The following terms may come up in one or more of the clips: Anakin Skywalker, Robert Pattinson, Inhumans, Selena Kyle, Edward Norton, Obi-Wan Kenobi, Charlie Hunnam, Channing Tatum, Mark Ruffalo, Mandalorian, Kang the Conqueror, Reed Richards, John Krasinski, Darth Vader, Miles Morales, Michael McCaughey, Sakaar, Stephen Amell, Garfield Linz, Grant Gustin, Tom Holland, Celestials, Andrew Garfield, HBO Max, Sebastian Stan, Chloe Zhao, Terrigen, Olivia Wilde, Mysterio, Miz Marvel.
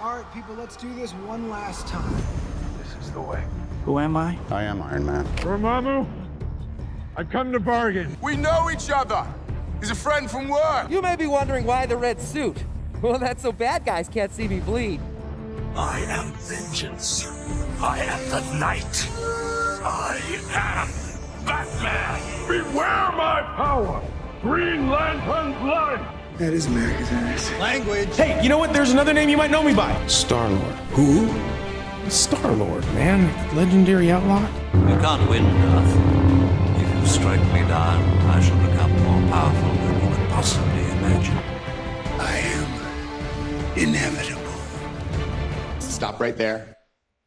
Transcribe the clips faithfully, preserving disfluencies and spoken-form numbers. All right, people, let's do this one last time. This is the way. Who am I? I am Iron Man. Dormammu, I come to bargain. We know each other. He's a friend from work. You may be wondering why the red suit. Well, that's so bad guys can't see me bleed. I am vengeance. I am the night. I am Batman. Beware my power. Green Lantern's life. That is America's ass. Language. Hey, you know what? There's another name you might know me by. Star-Lord. Who? Star-Lord, man. Legendary outlaw. You can't win, Darth. If you strike me down, I shall become more powerful than you could possibly imagine. I am inevitable. Stop right there.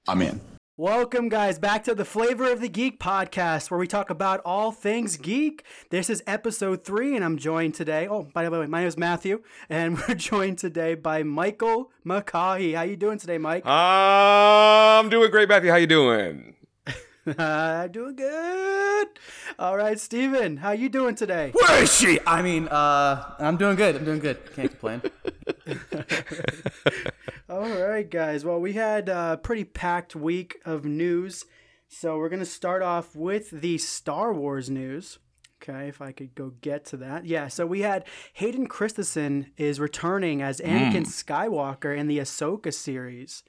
I'm in. Welcome, guys, back to the Flavor of the Geek podcast, where we talk about all things geek. This is episode three, and I'm joined today. Oh, by the way, my name is Matthew, and we're joined today by Michael McCaughey. How you doing today, Mike? I'm doing great, Matthew. How you doing? I'm doing good. All right, Steven, how you doing today? Where is she? I mean, uh, I'm doing good. I'm doing good. Can't complain. All right, guys. Well, we had a pretty packed week of news. So we're going to start off with the Star Wars news. Okay, if I could go get to that. Yeah, so we had Hayden Christensen is returning as Anakin mm. Skywalker in the Ahsoka series.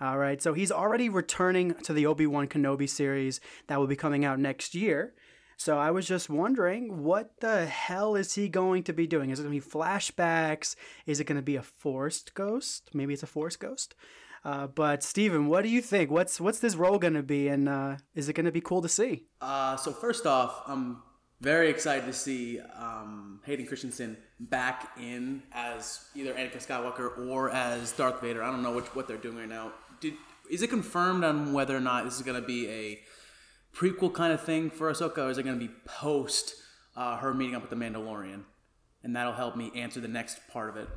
All right, so he's already returning to the Obi-Wan Kenobi series that will be coming out next year. So I was just wondering, what the hell is he going to be doing? Is it going to be flashbacks? Is it going to be a forced ghost? Maybe it's a forced ghost. Uh, but Steven, what do you think? What's what's this role going to be, and uh, is it going to be cool to see? Uh, so first off, I'm very excited to see um, Hayden Christensen back in as either Anakin Skywalker or as Darth Vader. I don't know which, what they're doing right now. Did, is it confirmed on whether or not this is going to be a prequel kind of thing for Ahsoka, or is it going to be post uh, her meeting up with the Mandalorian? And that'll help me answer the next part of it.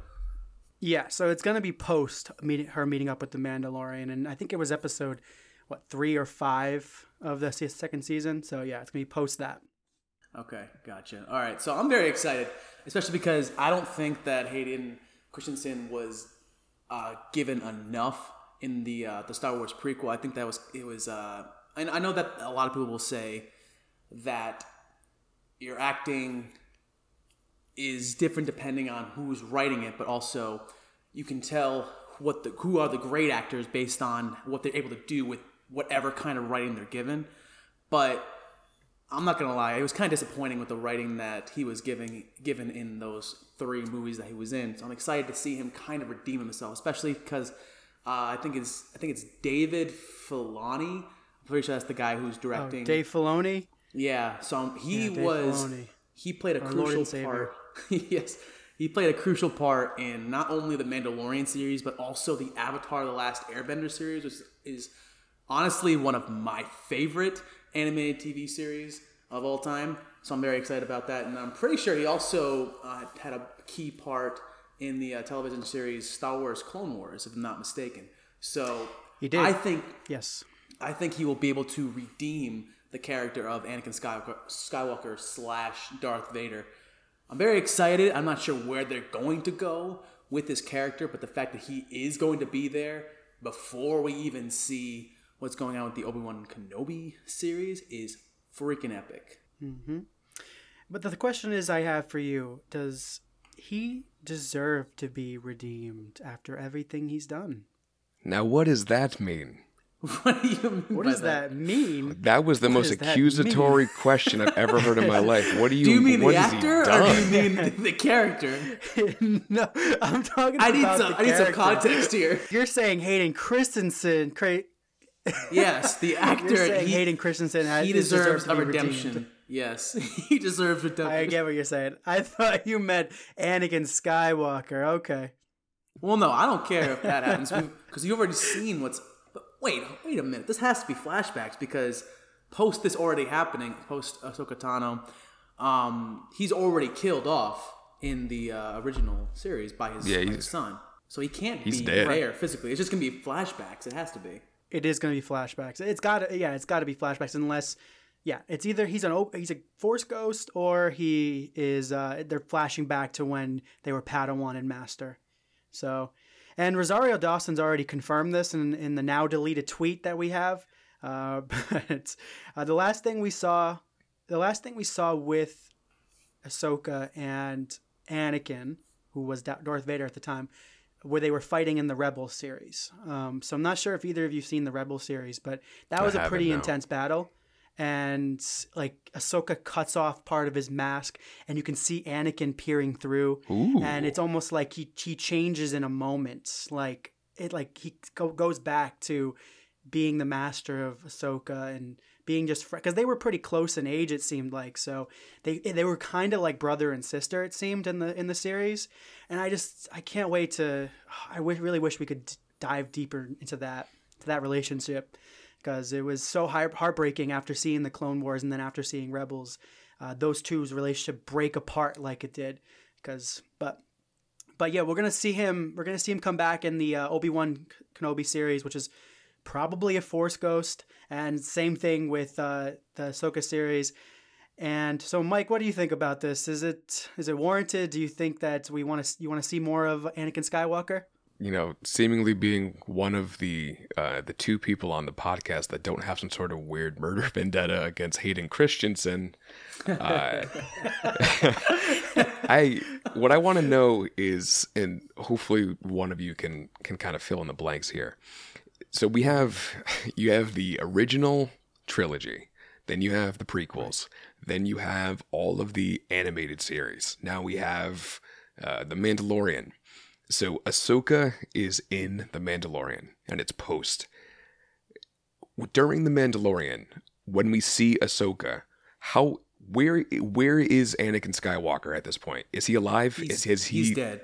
Yeah, so it's going to be post meeting, her meeting up with the Mandalorian. And I think it was episode, what, three or five of the second season. So yeah, it's going to be post that. Okay, gotcha. All right, so I'm very excited, especially because I don't think that Hayden Christensen was uh, given enough in the uh, the Star Wars prequel. I think that was it was... Uh, And I know that a lot of people will say that your acting is different depending on who's writing it, but also you can tell what the who are the great actors based on what they're able to do with whatever kind of writing they're given. But I'm not going to lie, it was kind of disappointing with the writing that he was giving, given in those three movies that he was in. So I'm excited to see him kind of redeem himself, especially because uh, I think it's I think it's David Filoni. I'm pretty sure that's the guy who's directing. Oh, Dave Filoni? Yeah, so um, he yeah, was, Filoni. he played a Our crucial part. Yes, he played a crucial part in not only the Mandalorian series, but also the Avatar The Last Airbender series, which is honestly one of my favorite animated T V series of all time. So I'm very excited about that. And I'm pretty sure he also uh, had a key part in the uh, television series Star Wars Clone Wars, if I'm not mistaken. So he did. I think... Yes. I think he will be able to redeem the character of Anakin Skywalker, Skywalker slash Darth Vader. I'm very excited. I'm not sure where they're going to go with this character, but the fact that he is going to be there before we even see what's going on with the Obi-Wan Kenobi series is freaking epic. Mm-hmm. But the question is I have for you, does he deserve to be redeemed after everything he's done? Now, what does that mean? What do you mean? What does that? that mean? That was the what most accusatory question I've ever heard in my life. What do you? Do you mean the actor, or do you mean the character? No, I'm talking. I about need some. The I need some context here. You're saying Hayden Christensen. Cra- yes, the actor. You're saying he, Hayden Christensen. Has, he deserves, deserves a redemption. Redeemed. Yes, he deserves redemption. I get what you're saying. I thought you meant Anakin Skywalker. Okay. Well, no, I don't care if that happens because you've already seen what's. Wait, wait a minute. This has to be flashbacks because post this already happening, post Ahsoka Tano, um, he's already killed off in the uh, original series by his, yeah, by his son. So he can't be dead. There physically. It's just going to be flashbacks. It has to be. It is going to be flashbacks. It's got to, yeah, it's got to be flashbacks unless, yeah, it's either he's an he's a Force ghost or he is uh, they're flashing back to when they were Padawan and Master. So, and Rosario Dawson's already confirmed this in, in the now deleted tweet that we have. Uh, but uh, the last thing we saw, the last thing we saw with Ahsoka and Anakin, who was Darth Vader at the time, where they were fighting in the Rebels series. Um, so I'm not sure if either of you've seen the Rebels series, but that was I a pretty no. intense battle. And like Ahsoka cuts off part of his mask and you can see Anakin peering through. Ooh. And it's almost like he, he changes in a moment. Like it, like he go, goes back to being the master of Ahsoka and being just because they were pretty close in age. It seemed like, so they, they were kind of like brother and sister, it seemed in the, in the series. And I just, I can't wait to, I w- really wish we could d- dive deeper into that, to that relationship. Because it was so heartbreaking after seeing the Clone Wars and then after seeing Rebels, uh, those two's relationship break apart like it did. Because, but, but yeah, we're gonna see him. We're gonna see him come back in the uh, Obi-Wan Kenobi series, which is probably a Force ghost. And same thing with uh, the Ahsoka series. And so, Mike, what do you think about this? Is it is it warranted? Do you think that we want to you want to see more of Anakin Skywalker? You know, seemingly being one of the uh, the two people on the podcast that don't have some sort of weird murder vendetta against Hayden Christensen, uh, I what I want to know is, and hopefully one of you can can kind of fill in the blanks here. So we have you have the original trilogy, then you have the prequels, then you have all of the animated series. Now we have uh, The Mandalorian. So Ahsoka is in The Mandalorian and it's post. During The Mandalorian, when we see Ahsoka, how where where is Anakin Skywalker at this point? Is he alive? He's, is, is he? He's dead.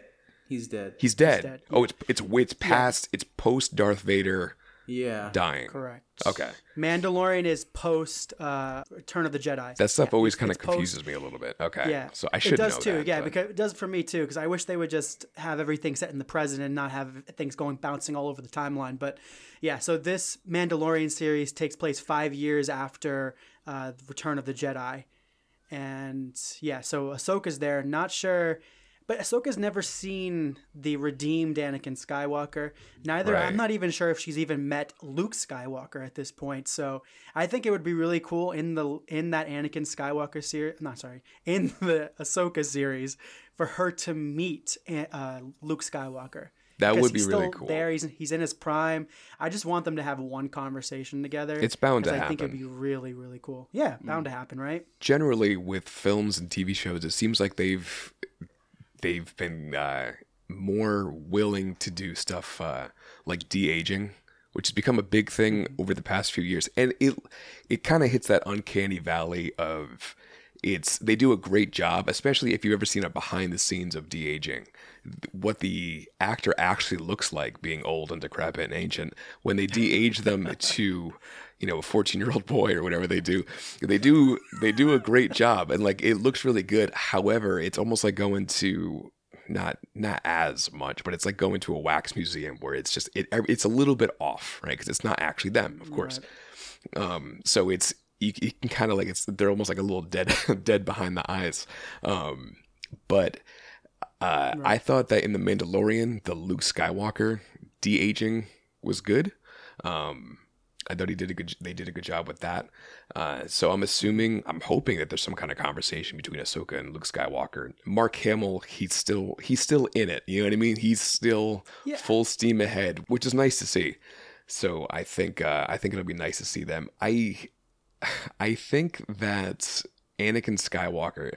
He's dead. He's dead. He's dead. Oh, it's it's it's past. Yeah. It's post Darth Vader. Yeah. Dying. Correct. Okay. Mandalorian is post uh, Return of the Jedi. That stuff yeah, always kind of confuses post... me a little bit. Okay. Yeah. So I should know It does know too. That, yeah, but... because it does for me too. Because I wish they would just have everything set in the present and not have things going bouncing all over the timeline. But yeah, so this Mandalorian series takes place five years after uh, Return of the Jedi, and yeah, so Ahsoka's there. Not sure. But Ahsoka's never seen the redeemed Anakin Skywalker. Neither, right. I'm not even sure if she's even met Luke Skywalker at this point. So I think it would be really cool in the in that Anakin Skywalker series, not sorry, in the Ahsoka series, for her to meet uh, Luke Skywalker. That would be he's really still cool. There, he's he's in his prime. I just want them to have one conversation together. It's bound to I happen. I think it'd be really really cool. Yeah, bound mm. to happen, right? Generally, with films and T V shows, it seems like they've. They've been uh, more willing to do stuff uh, like de-aging, which has become a big thing over the past few years. And it it kind of hits that uncanny valley of it's they do a great job, especially if you've ever seen a behind the scenes of de-aging, what the actor actually looks like being old and decrepit and ancient when they de-age them to, you know, a fourteen-year-old boy or whatever they do. They do they do a great job and like it looks really good. However, it's almost like going to not not as much, but it's like going to a wax museum where it's just it it's a little bit off, right? Because it's not actually them, of course. Right. Um, so it's you, you can kind of like it's they're almost like a little dead dead behind the eyes, um, but. Uh, right. I thought that in The Mandalorian, the Luke Skywalker de-aging was good. Um, I thought he did a good. They did a good job with that. Uh, so I'm assuming, I'm hoping that there's some kind of conversation between Ahsoka and Luke Skywalker. Mark Hamill, he's still he's still in it. You know what I mean? He's still yeah. full steam ahead, which is nice to see. So I think uh, I think it'll be nice to see them. I I think that Anakin Skywalker.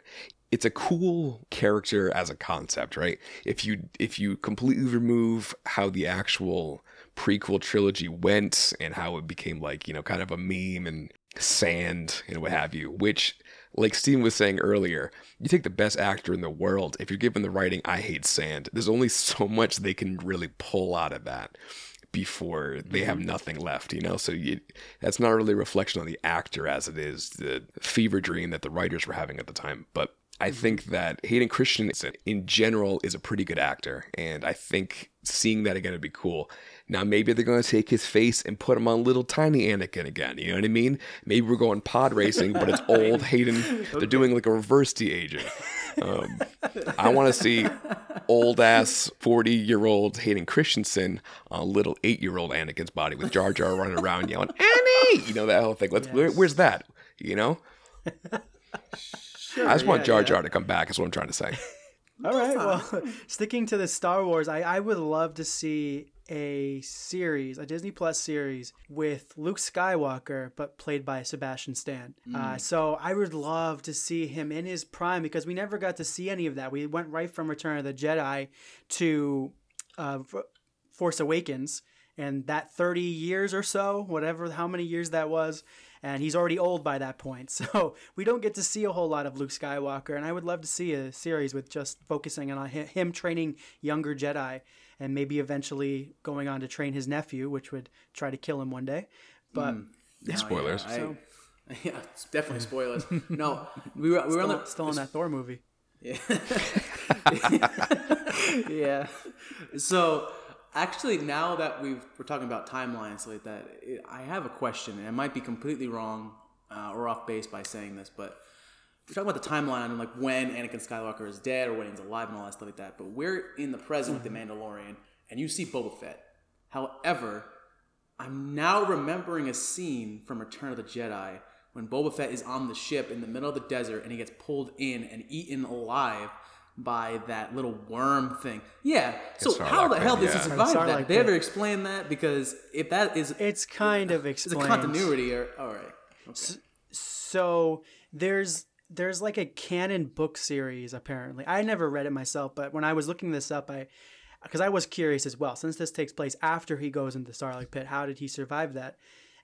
It's a cool character as a concept, right? If you if you completely remove how the actual prequel trilogy went and how it became like, you know, kind of a meme and sand and what have you, which, like Steven was saying earlier, you take the best actor in the world. If you're given the writing, I hate sand, there's only so much they can really pull out of that before they have nothing left, you know? So you, that's not really a reflection on the actor as it is the fever dream that the writers were having at the time, but I think that Hayden Christensen, in general, is a pretty good actor. And I think seeing that again would be cool. Now, maybe they're going to take his face and put him on little tiny Anakin again. You know what I mean? Maybe we're going pod racing, but it's old Hayden. Okay. They're doing like a reverse de-aging. Um, I want to see old ass forty year old Hayden Christensen on uh, little eight year old Anakin's body with Jar Jar running around yelling Annie, you know, that whole thing. Let's yes. where, where's that? You know. Sure, I just yeah, want Jar Jar yeah. to come back. Is what I'm trying to say. All right. Well, sticking to the Star Wars, I, I would love to see a series, a Disney Plus series with Luke Skywalker, but played by Sebastian Stan. Mm. Uh, so I would love to see him in his prime, because we never got to see any of that. We went right from Return of the Jedi to uh, Force Awakens, and that thirty years or so, whatever, how many years that was. And he's already old by that point. So we don't get to see a whole lot of Luke Skywalker. And I would love to see a series with just focusing on him training younger Jedi and maybe eventually going on to train his nephew, which would try to kill him one day. But mm. no, spoilers. Yeah, I, so. yeah, it's definitely spoilers. No, we were, we still, were on the, still in that Thor movie. Yeah. yeah. So... Actually, now that we've, we're talking about timelines like that, it, I have a question, and I might be completely wrong uh, or off base by saying this, but we're talking about the timeline and like when Anakin Skywalker is dead or when he's alive and all that stuff like that, but we're in the present with The Mandalorian, and you see Boba Fett. However, I'm now remembering a scene from Return of the Jedi when Boba Fett is on the ship in the middle of the desert, and he gets pulled in and eaten alive by that little worm thing. Yeah. So Sarlacc, how the hell does yeah. he survive Sarlacc that? Did they ever explain that? Because if that is... It's kind of explained. It's a continuity. Or, all right. Okay. So, so there's there's like a canon book series, apparently. I never read it myself, but when I was looking this up, I because I was curious as well. Since this takes place after he goes into the Sarlacc pit, how did he survive that?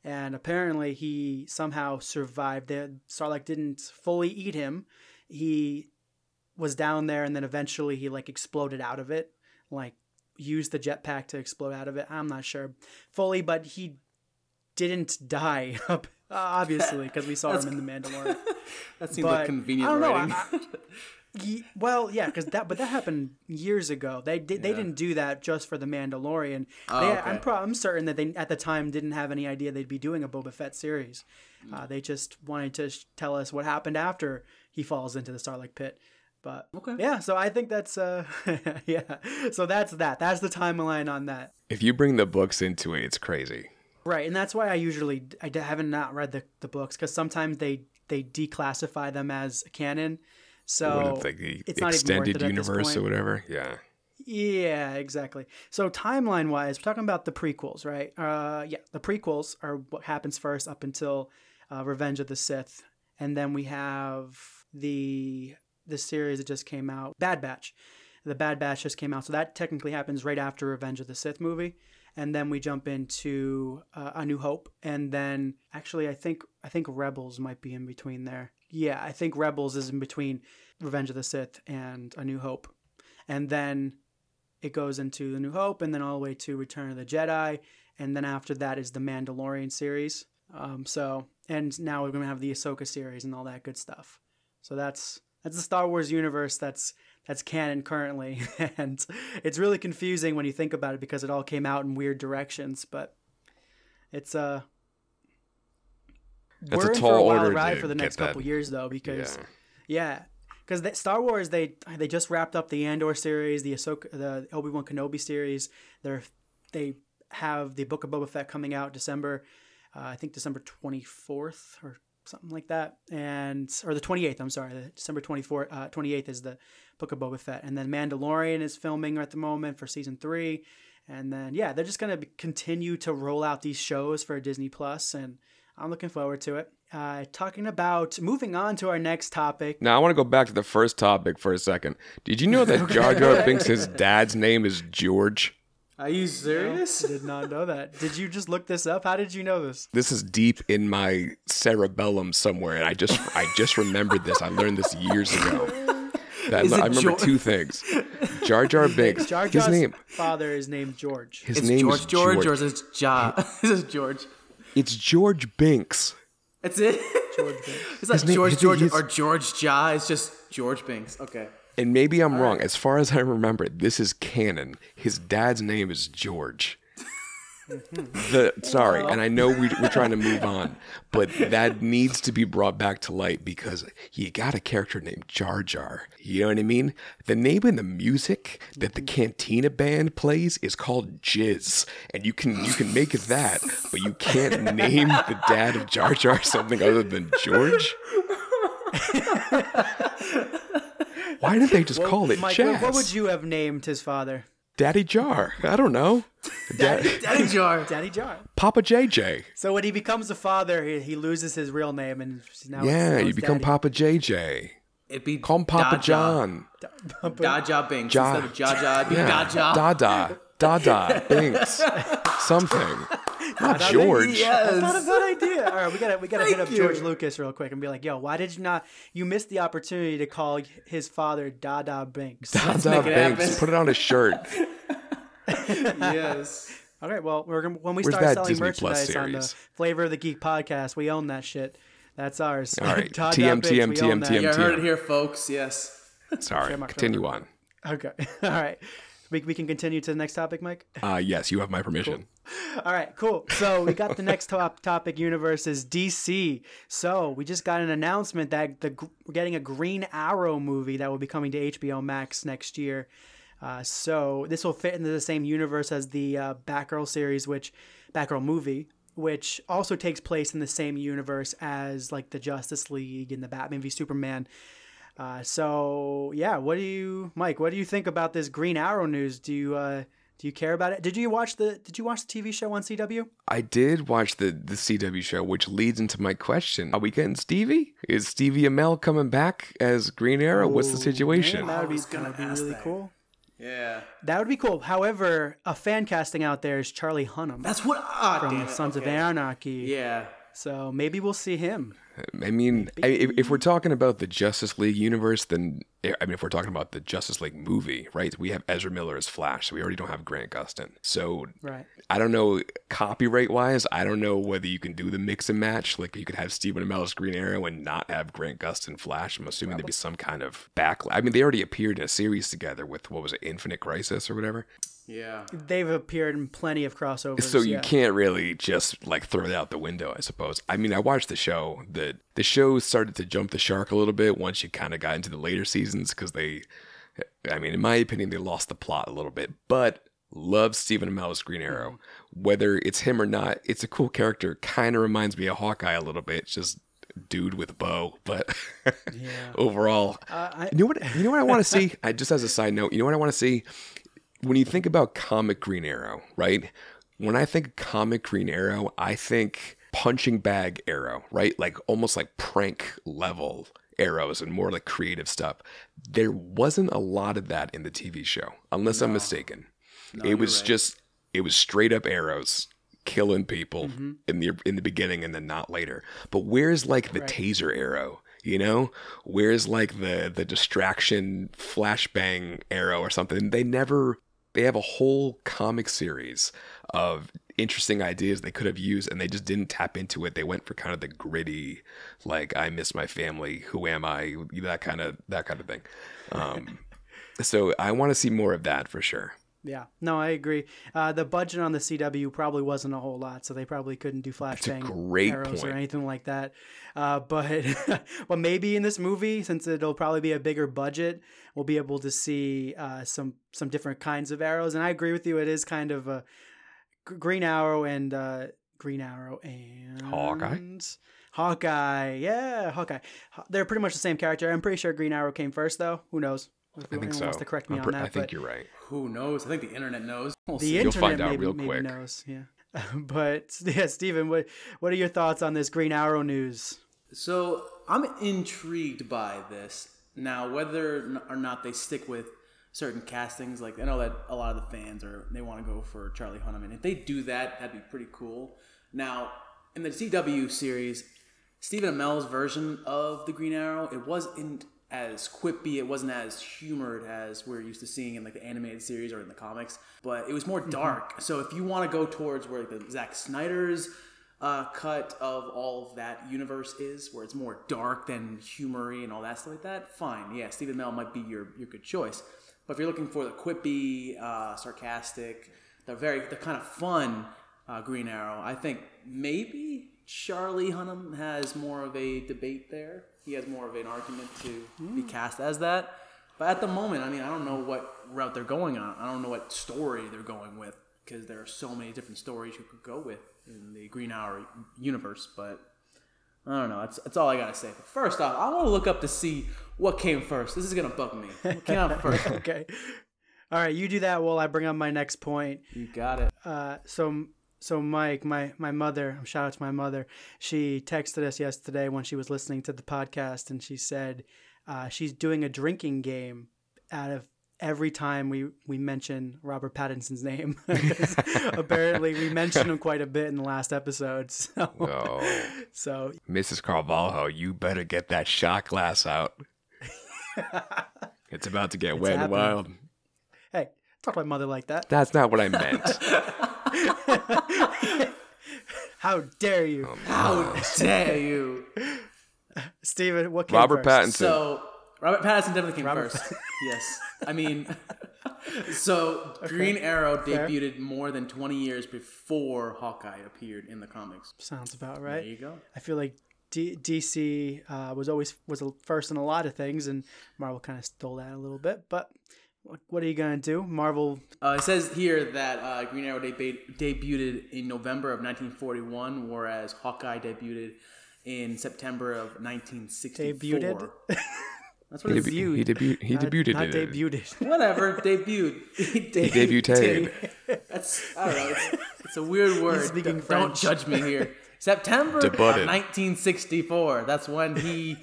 And apparently he somehow survived. The Sarlacc didn't fully eat him. He... was down there, and then eventually he like exploded out of it, like used the jetpack to explode out of it. I'm not sure fully, but he didn't die, obviously, because we saw him in The Mandalorian. That seems but, like convenient I don't know, writing. I, I, well, yeah, because that, but that happened years ago. They did, yeah. they didn't do that just for The Mandalorian. Oh, they, okay. I'm pro- I'm certain that they at the time didn't have any idea they'd be doing a Boba Fett series. Mm. Uh, they just wanted to sh- tell us what happened after he falls into the Sarlacc pit. But okay. yeah, so I think that's, uh, yeah. So that's that. That's the timeline on that. If you bring the books into it, it's crazy. Right. And that's why I usually, I haven't not read the, the books, because sometimes they, they declassify them as canon. So it's, like the it's not even worth it at this point. Extended universe or whatever. Yeah. Yeah, exactly. So timeline wise, we're talking about the prequels, right? Uh, yeah. The prequels are what happens first up until uh, Revenge of the Sith. And then we have the... the series that just came out, Bad Batch. The Bad Batch just came out. So that technically happens right after Revenge of the Sith movie. And then we jump into uh, A New Hope. And then actually, I think I think Rebels might be in between there. Yeah, I think Rebels is in between Revenge of the Sith and A New Hope. And then it goes into The New Hope and then all the way to Return of the Jedi. And then after that is the Mandalorian series. Um, so, and now we're going to have the Ahsoka series and all that good stuff. So that's... That's the Star Wars universe that's that's canon currently, and it's really confusing when you think about it because it all came out in weird directions. But it's uh, that's we're a tall in for a wild order ride for the next couple that. years though, because yeah, because yeah, Star Wars they they just wrapped up the Andor series, the Ahsoka, the Obi-Wan Kenobi series. They're they have the Book of Boba Fett coming out December, uh, I think December twenty-fourth or. Something like that, and or the twenty-eighth. I'm sorry, the December twenty-fourth, uh, twenty-eighth is the Book of Boba Fett, and then Mandalorian is filming at the moment for season three, and then yeah, they're just gonna continue to roll out these shows for Disney Plus, and I'm looking forward to it. Uh, talking about moving on to our next topic. Now I want to go back to the first topic for a second. Did you know that Jar Jar thinks his dad's name is George? Are you serious? I did not know that. Did you just look this up? How did you know this? This is deep in my cerebellum somewhere, and I just I just remembered this. I learned this years ago. That I, I remember George? two things. Jar Jar Binks. Jar Jar's his name. father is named George. His it's name George, is George. George, or is it Ja? This is George. It's George Binks. That's it? George Binks. It's like George, name, George, his... or George Ja. It's just George Binks. Okay. And maybe I'm wrong. As far as I remember, this is canon. His dad's name is George. The, sorry, and I know we, we're trying to move on, but that needs to be brought back to light because you got a character named Jar Jar. You know what I mean? The name and the music that the Cantina Band plays is called Jizz, and you can you can make that, but you can't name the dad of Jar Jar something other than George. Why didn't they just what, call it Mike, Jazz? What would you have named his father? Daddy Jar. I don't know. Daddy, Daddy, Daddy Jar. Daddy Jar. Papa J J. So when he becomes a father, he, he loses his real name, and now yeah, you become Daddy. Papa J J. It'd be call him Papa Dada. John. Dada Binks ja. instead of Jaja. It'd be yeah. Dada. Dada. Dada Binks. Something. Not Dada George. Binks, yes. That's not a good idea. All right, we gotta we gotta Thank hit up you. George Lucas real quick and be like, yo, why did you not? You missed the opportunity to call his father Dada Binks. Dada Binks. Put it on his shirt. Yes. All right. Well, we're gonna, when we Where's start selling Disney merchandise on the Flavor of the Geek podcast, we own that shit. That's ours. All right. T M T M T M T M T M. You heard it here, folks. Yes. Sorry. Continue on. Okay. All right. We, we can continue to the next topic, Mike? Uh, yes, you have my permission. Cool. All right, cool. So we got the next top topic universe is D C. So we just got an announcement that the, we're getting a Green Arrow movie that will be coming to H B O Max next year. Uh, so this will fit into the same universe as the uh, Batgirl series, which Batgirl movie, which also takes place in the same universe as like the Justice League and the Batman v Superman. Uh, so yeah, what do you, Mike? What do you think about this Green Arrow news? Do you uh, do you care about it? Did you watch the Did you watch the T V show on C W? I did watch the the C W show, which leads into my question: are we getting Stevie? Is Stevie Amell coming back as Green Arrow? What's the situation? Man, that would be, gonna that would be really that. cool. Yeah, that would be cool. However, a fan casting out there is Charlie Hunnam. That's what ah, from damn it. Sons okay. of Anarchy. Yeah. So maybe we'll see him. I mean, I, if, if we're talking about the Justice League universe, then I mean, if we're talking about the Justice League movie, right? We have Ezra Miller as Flash, so we already don't have Grant Gustin. So right. I don't know, copyright-wise, I don't know whether you can do the mix and match. Like you could have Stephen Amell's Green Arrow and not have Grant Gustin Flash. I'm assuming Probably. There'd be some kind of backlash. I mean, they already appeared in a series together with what was it, Infinite Crisis or whatever. Yeah, they've appeared in plenty of crossovers. So you yeah. can't really just like throw it out the window, I suppose. I mean, I watched the show. The the show started to jump the shark a little bit once you kind of got into the later seasons because they, I mean, in my opinion, they lost the plot a little bit. But love Stephen Amell's Green Arrow, whether it's him or not, it's a cool character. Kind of reminds me of Hawkeye a little bit, just dude with a bow. But yeah. overall, uh, I... you know what? You know what I want to see. I just as a side note, you know what I want to see. When you think about comic Green Arrow, right? When I think comic Green Arrow, I think punching bag Arrow, right? Like almost like prank level arrows and more like creative stuff. There wasn't a lot of that in the T V show, unless no. I'm mistaken. No, it was right. just, it was straight up arrows killing people mm-hmm. in the in the beginning and then not later. But where's like the right. taser arrow? You know, where's like the the distraction flashbang arrow or something? They never. They have a whole comic series of interesting ideas they could have used, and they just didn't tap into it. They went for kind of the gritty, like I miss my family, who am I, that kind of that kind of thing. Um, so I want to see more of that for sure. Yeah, no, I agree. Uh, the budget on the C W probably wasn't a whole lot, so they probably couldn't do flashbang arrows point. or anything like that. Uh, but well, maybe in this movie, since it'll probably be a bigger budget, we'll be able to see uh, some some different kinds of arrows. And I agree with you; it is kind of a Green Arrow and uh, Green Arrow and Hawkeye. Hawkeye, yeah, Hawkeye. They're pretty much the same character. I'm pretty sure Green Arrow came first, though. Who knows? If I think so. Wants to correct me I'm on that, I think you're right. Who knows? I think the internet knows. We'll the see. Internet You'll find out maybe, real maybe quick. Knows. Yeah. But yeah, Stephen, what what are your thoughts on this Green Arrow news? So I'm intrigued by this. Now, whether or not they stick with certain castings, like I know that a lot of the fans are they want to go for Charlie Hunnam, and if they do that, that'd be pretty cool. Now, in the C W series, Stephen Amell's version of the Green Arrow, it was in. as quippy, it wasn't as humored as we're used to seeing in like the animated series or in the comics, but it was more dark. Mm-hmm. So if you want to go towards where the Zack Snyder's uh, cut of all of that universe is, where it's more dark than humory and all that stuff like that, fine. Yeah, Stephen Amell might be your, your good choice. But if you're looking for the quippy, uh, sarcastic, the very the kind of fun uh, Green Arrow. I think maybe Charlie Hunnam has more of a debate there. He has more of an argument to mm. be cast as that. But at the moment, I mean, I don't know what route they're going on. I don't know what story they're going with, because there are so many different stories you could go with in the Green Arrow universe. But I don't know. That's, that's all I got to say. But first off, I want to look up to see what came first. This is going to bug me. What came out first? Okay. All right. You do that while I bring up my next point. You got it. Uh, so... So Mike, my, my mother, shout out to my mother, she texted us yesterday when she was listening to the podcast, and she said uh, she's doing a drinking game out of every time we, we mention Robert Pattinson's name. Apparently we mentioned him quite a bit in the last episode. So, oh. so. Missus Carvalho, you better get that shot glass out. It's about to get it's wet happening. And wild. Hey, talk to my mother like that. That's not what I meant. How dare you? Oh, How dare you? Steven, what came Robert first? Robert Pattinson. So, Robert Pattinson definitely came Robert first. Pat- yes. I mean, so okay. Green Arrow Fair. debuted more than twenty years before Hawkeye appeared in the comics. Sounds about right. There you go. I feel like D- DC uh, was always was first in a lot of things, and Marvel kind of stole that a little bit, but... What are you going to do? Marvel... Uh, it says here that uh, Green Arrow deb- debuted in November of nineteen forty-one, whereas Hawkeye debuted in September of nineteen sixty-four. Debuted? That's what he it debu- is. He, debu- he not, debuted not it. Debuted. Whatever. Debuted. He debuted. That's... I don't know. It's, it's a weird word. He's speaking don't, French. Don't judge me here. September Debutted. of nineteen sixty-four. That's when he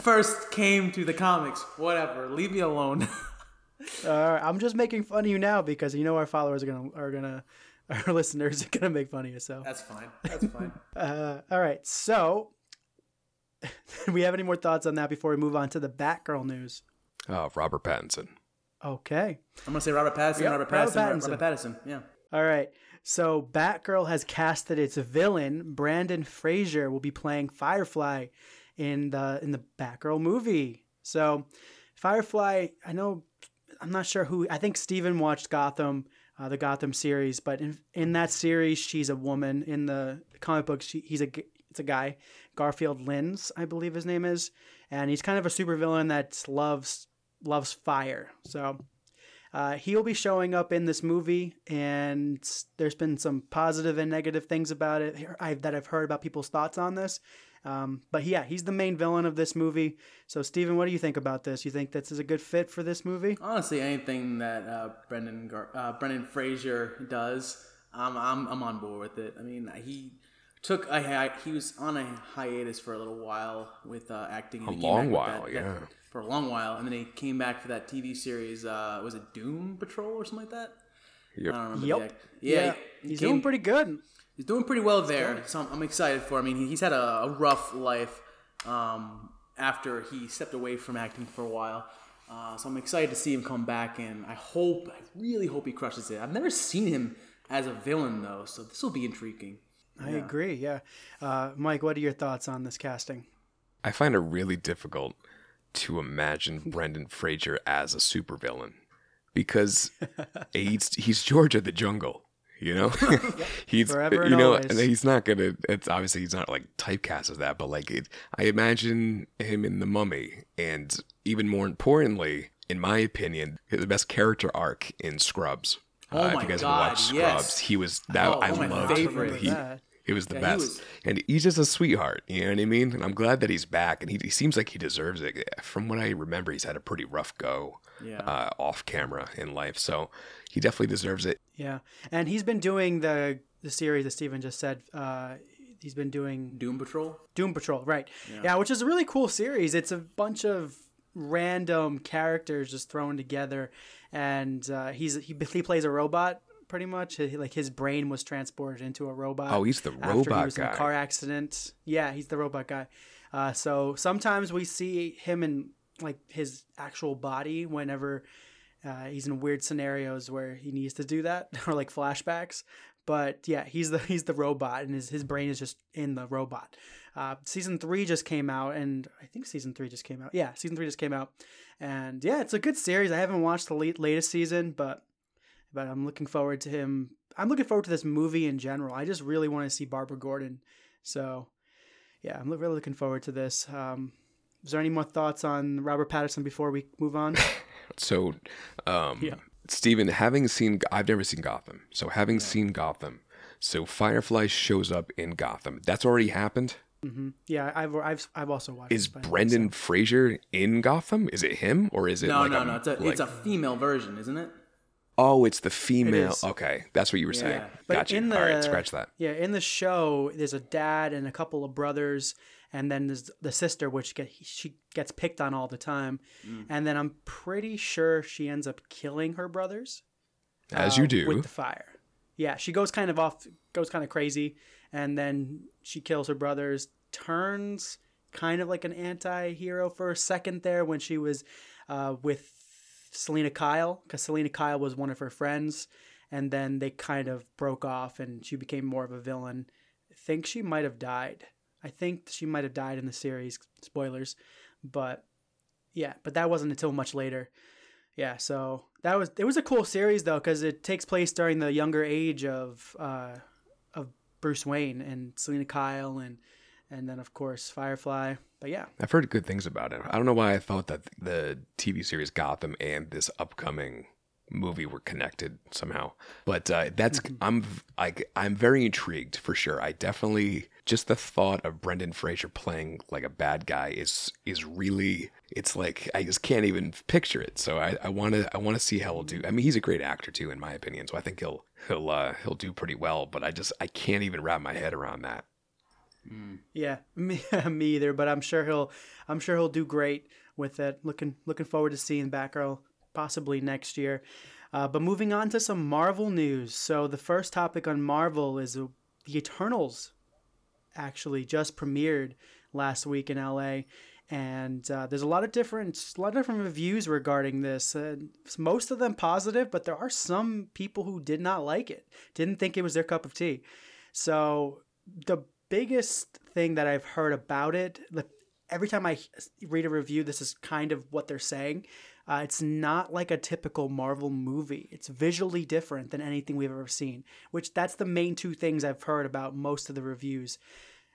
first came to the comics. Whatever. Leave me alone. Uh, I'm just making fun of you now because you know our followers are gonna are gonna our listeners are gonna make fun of you. So that's fine. That's fine. uh, all right. So, do we have any more thoughts on that before we move on to the Batgirl news? Oh, Robert Pattinson. Okay. I'm gonna say Robert Pattinson. Yep, Robert Pattinson. Robert Pattinson. Robert Pattinson. Yeah. All right. So, Batgirl has casted its villain. Brendan Fraser will be playing Firefly in the in the Batgirl movie. So, Firefly. I know. I'm not sure who, I think Steven watched Gotham, uh, the Gotham series, but in, in that series, she's a woman. In the comic book, she, he's a, it's a guy, Garfield Linz, I believe his name is. And he's kind of a supervillain that loves, loves fire. So uh, he'll be showing up in this movie, and there's been some positive and negative things about it I've, that I've heard about people's thoughts on this. Um, but yeah, he's the main villain of this movie. So Steven, what do you think about this? You think this is a good fit for this movie? Honestly, anything that uh, Brendan Gar- uh, Brendan Fraser does, I'm, I'm I'm on board with it. I mean, he took a hi- he was on a hiatus for a little while with uh, acting. A long while, that, yeah. That, for a long while, and then he came back for that T V series. Uh, was it Doom Patrol or something like that? Yep. I don't remember yep. the yeah, yeah, he, he he's came- doing pretty good. He's doing pretty well there, so I'm, I'm excited for him. I mean, he's had a, a rough life um, after he stepped away from acting for a while. Uh, so I'm excited to see him come back, and I hope, I really hope he crushes it. I've never seen him as a villain, though, so this will be intriguing. I yeah. agree, yeah. Uh, Mike, what are your thoughts on this casting? I find it really difficult to imagine Brendan Fraser as a supervillain because he's, he's George of the Jungle. You know, he's, Forever and you know, always. And he's not going to, it's obviously he's not like typecast as that, but like it, I imagine him in The Mummy. And even more importantly, in my opinion, the best character arc in Scrubs. Oh uh, my if you guys God, have watched Scrubs, yes. he was that. Oh, I oh loved him. He, it was the yeah, best. He was... And he's just a sweetheart. You know what I mean? And I'm glad that he's back and he, he seems like he deserves it. From what I remember, he's had a pretty rough go yeah. uh, off camera in life. So he definitely deserves it. Yeah, and he's been doing the the series that Steven just said. Uh, he's been doing... Doom Patrol? Doom Patrol, right. Yeah. yeah, which is a really cool series. It's a bunch of random characters just thrown together, and uh, he's he, he plays a robot, pretty much. He, like, his brain was transported into a robot. Oh, he's the robot after he was guy. in a car accident. Yeah, he's the robot guy. Uh, so sometimes we see him in, like, his actual body whenever... Uh, he's in weird scenarios where he needs to do that, or like flashbacks. But yeah, he's the he's the robot, and his, his brain is just in the robot. Uh, season three just came out, and I think season three just came out. Yeah, season three just came out, and yeah, it's a good series. I haven't watched the late, latest season, but but I'm looking forward to him. I'm looking forward to this movie in general. I just really want to see Barbara Gordon. So yeah, I'm really looking forward to this. Um, is there any more thoughts on Robert Pattinson before we move on? So, um, yeah. Steven, having seen, I've never seen Gotham. So having yeah. seen Gotham, so Firefly shows up in Gotham. That's already happened. Mm-hmm. Yeah, I've I've I've also watched. Is Brendan so. Fraser in Gotham? Is it him or is it? No, like no, a, no. It's a, like, it's a female version, isn't it? Oh, it's the female. It okay, that's what you were yeah. saying. But gotcha. In the, all right, scratch that. Yeah, in the show, there's a dad and a couple of brothers, and then there's the sister, which get, she gets picked on all the time, mm. and then I'm pretty sure she ends up killing her brothers. As uh, you do with the fire. Yeah, she goes kind of off, goes kind of crazy, and then she kills her brothers. Turns kind of like an anti-hero for a second there when she was uh, with Selena Kyle, because Selena Kyle was one of her friends, and then they kind of broke off, and she became more of a villain. I think she might have died. I think she might have died in the series. Spoilers, but yeah, but that wasn't until much later. Yeah, so that was it was a cool series though, because it takes place during the younger age of uh, of Bruce Wayne and Selena Kyle, and and then of course Firefly. But yeah, I've heard good things about it. I don't know why I thought that the T V series Gotham and this upcoming movie were connected somehow, but uh, that's mm-hmm. I'm I, I'm very intrigued for sure. I definitely just the thought of Brendan Fraser playing like a bad guy is is really. It's like I just can't even picture it. So I, I want to I want to see how he'll do. I mean, he's a great actor too, in my opinion. So I think he'll he'll uh, he'll do pretty well. But I just I can't even wrap my head around that. Mm. Yeah, me, me either. But I'm sure he'll I'm sure he'll do great with it. Looking looking forward to seeing Batgirl possibly next year. Uh, but moving on to some Marvel news. So the first topic on Marvel is uh, the Eternals. Actually, just premiered last week in L A. And uh, there's a lot of different, a lot of different reviews regarding this. Uh, most of them positive, but there are some people who did not like it, didn't think it was their cup of tea. So the biggest thing that I've heard about it, like every time I read a review, this is kind of what they're saying. Uh, it's not like a typical Marvel movie. It's visually different than anything we've ever seen, which that's the main two things I've heard about most of the reviews.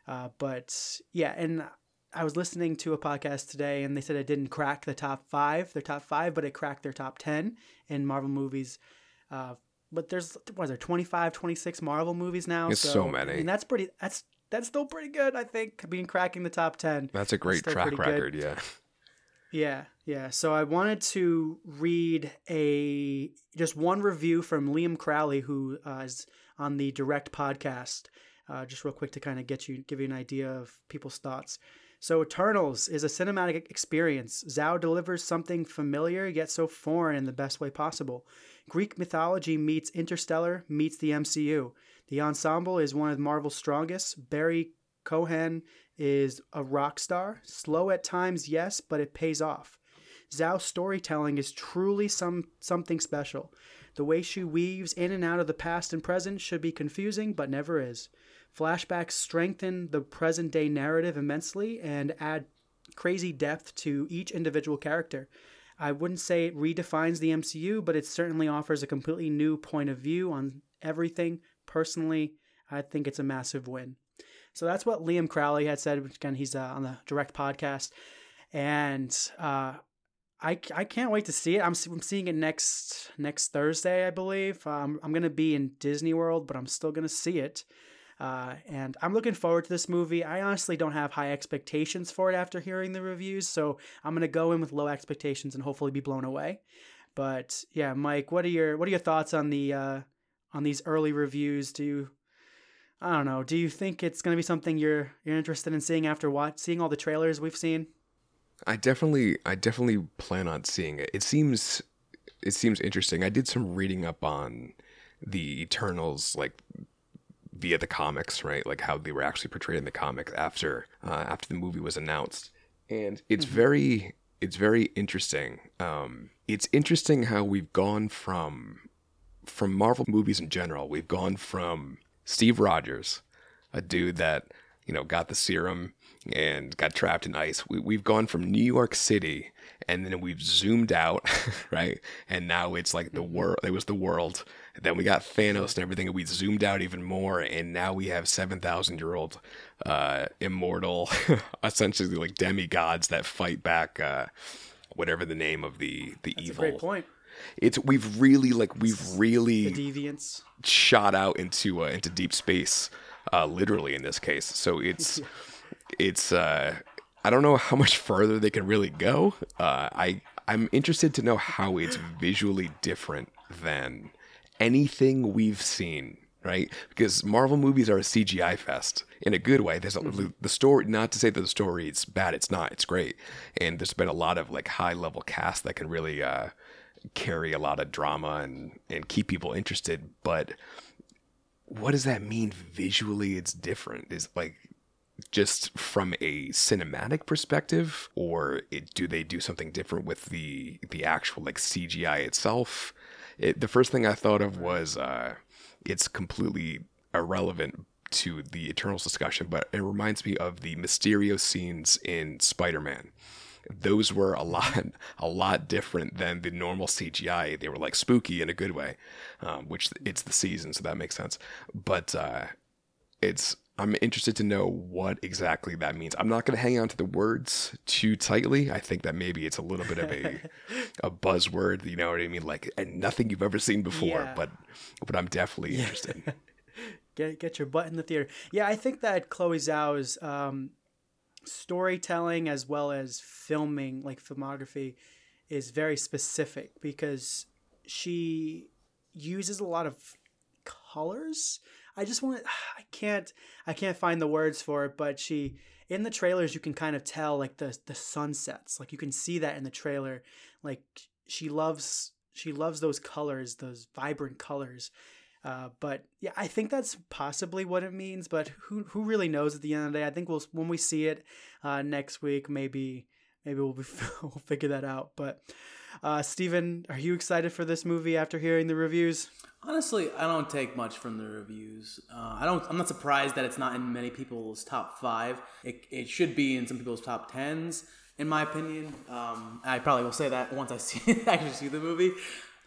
Uh, but yeah, and I was listening to a podcast today and they said it didn't crack the top five, their top five, but it cracked their top ten in Marvel movies. Uh, but there's, what is there, twenty-five, twenty-six Marvel movies now? It's so, so many. And that's pretty, that's, that's still pretty good. I think being cracking the top ten. That's a great track record. Good. Yeah. Yeah. Yeah. So I wanted to read a, just one review from Liam Crowley, who uh, is on the Direct podcast, uh, just real quick to kind of get you, give you an idea of people's thoughts. So Eternals is a cinematic experience. Zao delivers something familiar yet so foreign in the best way possible. Greek mythology meets Interstellar meets the M C U. The ensemble is one of Marvel's strongest. Barry Cohen is a rock star. Slow at times, yes, but it pays off. Zao's storytelling is truly some something special. The way she weaves in and out of the past and present should be confusing, but never is. Flashbacks strengthen the present-day narrative immensely and add crazy depth to each individual character. I wouldn't say it redefines the M C U, but it certainly offers a completely new point of view on everything. Personally, I think it's a massive win. So that's what Liam Crowley had said. Again, he's uh, on the Direct podcast. And uh, I, I can't wait to see it. I'm, I'm seeing it next next Thursday, I believe. Um, I'm going to be in Disney World, but I'm still going to see it. Uh, and I'm looking forward to this movie. I honestly don't have high expectations for it after hearing the reviews, so I'm going to go in with low expectations and hopefully be blown away. But yeah, Mike, what are your what are your thoughts on the uh, on these early reviews? Do you, I don't know. Do you think it's going to be something you're you're interested in seeing after what seeing all the trailers we've seen? I definitely I definitely plan on seeing it. It seems it seems interesting. I did some reading up on the Eternals, like, via the comics, right? Like how they were actually portrayed in the comic after uh, after the movie was announced, and it's mm-hmm. very it's very interesting. Um, it's interesting how we've gone from from Marvel movies in general. We've gone from Steve Rogers, a dude that you know, got the serum and got trapped in ice. We, we've gone from New York City, and then we've zoomed out, right? And now it's like the world. It was the world. Then we got Thanos and everything, and we zoomed out even more. And now we have seven thousand year old uh, immortal, essentially like demigods that fight back, uh, whatever the name of the, the That's evil. That's a great point. It's we've really like we've really the deviants shot out into uh, into deep space, uh, literally in this case. So it's it's uh, I don't know how much further they can really go. Uh, I I'm interested to know how it's visually different than anything we've seen, right? Because Marvel movies are a C G I fest in a good way. There's a, mm-hmm. the story, not to say that the story is bad. It's not. It's great. And there's been a lot of like high level cast that can really. Uh, carry a lot of drama and and keep people interested, but what does that mean visually? It's different. Is like just from a cinematic perspective, or it, do they do something different with the the actual like C G I itself? It, the first thing I thought of was uh it's completely irrelevant to the Eternals discussion, but it reminds me of the Mysterio scenes in Spider-Man. Those were a lot, a lot different than the normal C G I. They were like spooky in a good way, um, which it's the season, so that makes sense. But uh, it's I'm interested to know what exactly that means. I'm not going to hang on to the words too tightly. I think that maybe it's a little bit of a a buzzword. You know what I mean? Like and nothing you've ever seen before. Yeah. But but I'm definitely yeah. interested. Get get your butt in the theater. Yeah, I think that Chloe Zhao's. Um... storytelling as well as filming, like filmography, is very specific because she uses a lot of colors. I just want to, I can't, I can't find the words for it, but she, in the trailers, you can kind of tell like the, the sunsets, like you can see that in the trailer. Like she loves, she loves those colors, those vibrant colors. Uh, but yeah, I think that's possibly what it means, but who, who really knows at the end of the day? I think we'll, when we see it, uh, next week, maybe, maybe we'll be, we'll figure that out. But, uh, Steven, are you excited for this movie after hearing the reviews? Honestly, I don't take much from the reviews. Uh, I don't, I'm not surprised that it's not in many people's top five. It, it should be in some people's top tens, in my opinion. Um, I probably will say that once I see, actually see the movie.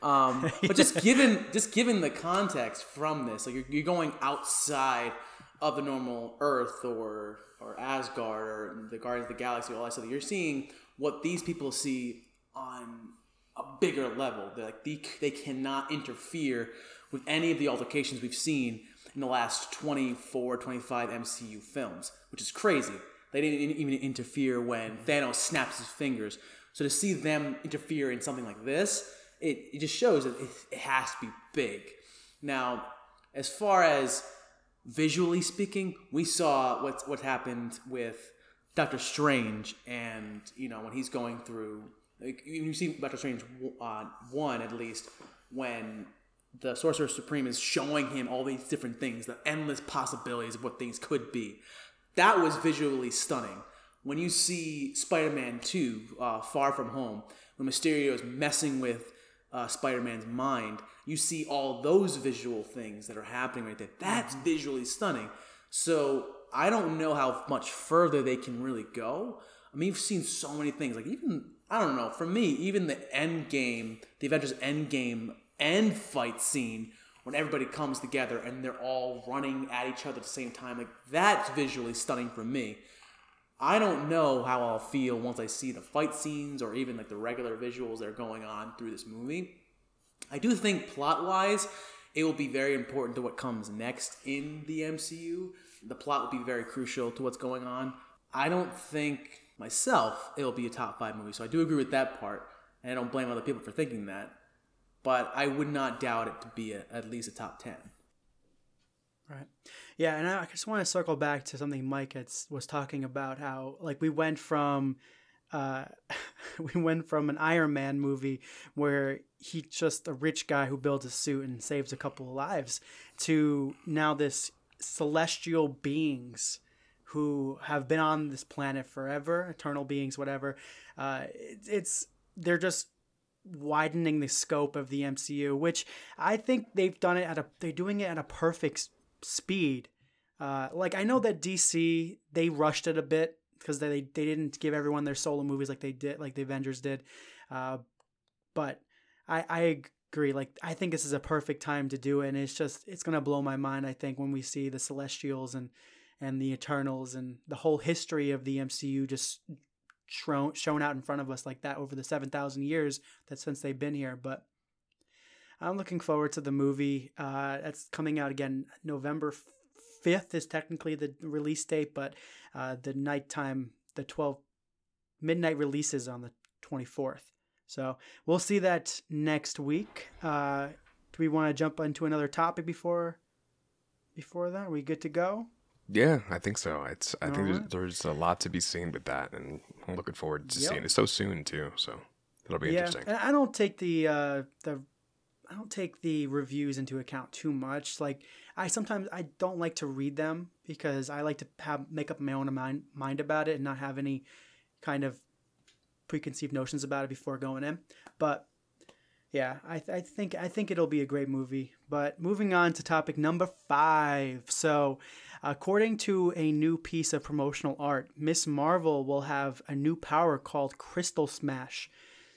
Um, but just given just given the context from this, like you're, you're going outside of the normal Earth or or Asgard or the Guardians of the Galaxy, all that stuff. You're seeing what these people see on a bigger level. They're like they they cannot interfere with any of the altercations we've seen in the last twenty-four, twenty-five M C U films, which is crazy. They didn't even interfere when Thanos snaps his fingers. So to see them interfere in something like this. It, it just shows that it, it has to be big. Now, as far as visually speaking, we saw what what happened with Doctor Strange, and you know when he's going through. Like, you see Doctor Strange uh, one at least when the Sorcerer Supreme is showing him all these different things, the endless possibilities of what things could be. That was visually stunning. When you see Spider-Man two, uh, Far From Home, when Mysterio is messing with Uh, Spider-Man's mind, you see all those visual things that are happening right there. That's visually stunning. So I don't know how much further they can really go. I mean, you've seen so many things. Like even, I don't know, for me, even the Endgame, the Avengers Endgame end fight scene when everybody comes together and they're all running at each other at the same time, like that's visually stunning for me. I don't know how I'll feel once I see the fight scenes or even like the regular visuals that are going on through this movie. I do think plot-wise, it will be very important to what comes next in the M C U. The plot will be very crucial to what's going on. I don't think myself it'll be a top five movie, so I do agree with that part, and I don't blame other people for thinking that. But I would not doubt it to be a, at least a top ten. Right. Yeah, and I just want to circle back to something Mike had, was talking about how like we went from uh, we went from an Iron Man movie where he's just a rich guy who builds a suit and saves a couple of lives to now this celestial beings who have been on this planet forever, eternal beings, whatever. Uh, it, it's they're just widening the scope of the M C U, which I think they've done it at a they're doing it at a perfect speed Uh, like, I know that D C, they rushed it a bit because they they didn't give everyone their solo movies like they did, like the Avengers did. Uh, but I I agree. Like, I think this is a perfect time to do it, and it's just it's gonna blow my mind. I think when we see the Celestials and and the Eternals and the whole history of the M C U just shown shown out in front of us like that over the seven thousand years that since they've been here, but. I'm looking forward to the movie. Uh, that's coming out again. November fifth is technically the release date, but uh, the nighttime, the twelve midnight release is on the twenty-fourth. So we'll see that next week. Uh, do we want to jump into another topic before before that? Are we good to go? Yeah, I think so. It's I All think right. there's, there's a lot to be seen with that, and I'm looking forward to yep. seeing it so soon too. So it'll be yeah. interesting. And I don't take the uh, the I don't take the reviews into account too much. Like I sometimes I don't like to read them because I like to have, make up my own mind, mind about it and not have any kind of preconceived notions about it before going in. But yeah, I, I think, I think it'll be a great movie, but moving on to topic number five. So according to a new piece of promotional art, Miz Marvel will have a new power called Crystal Smash.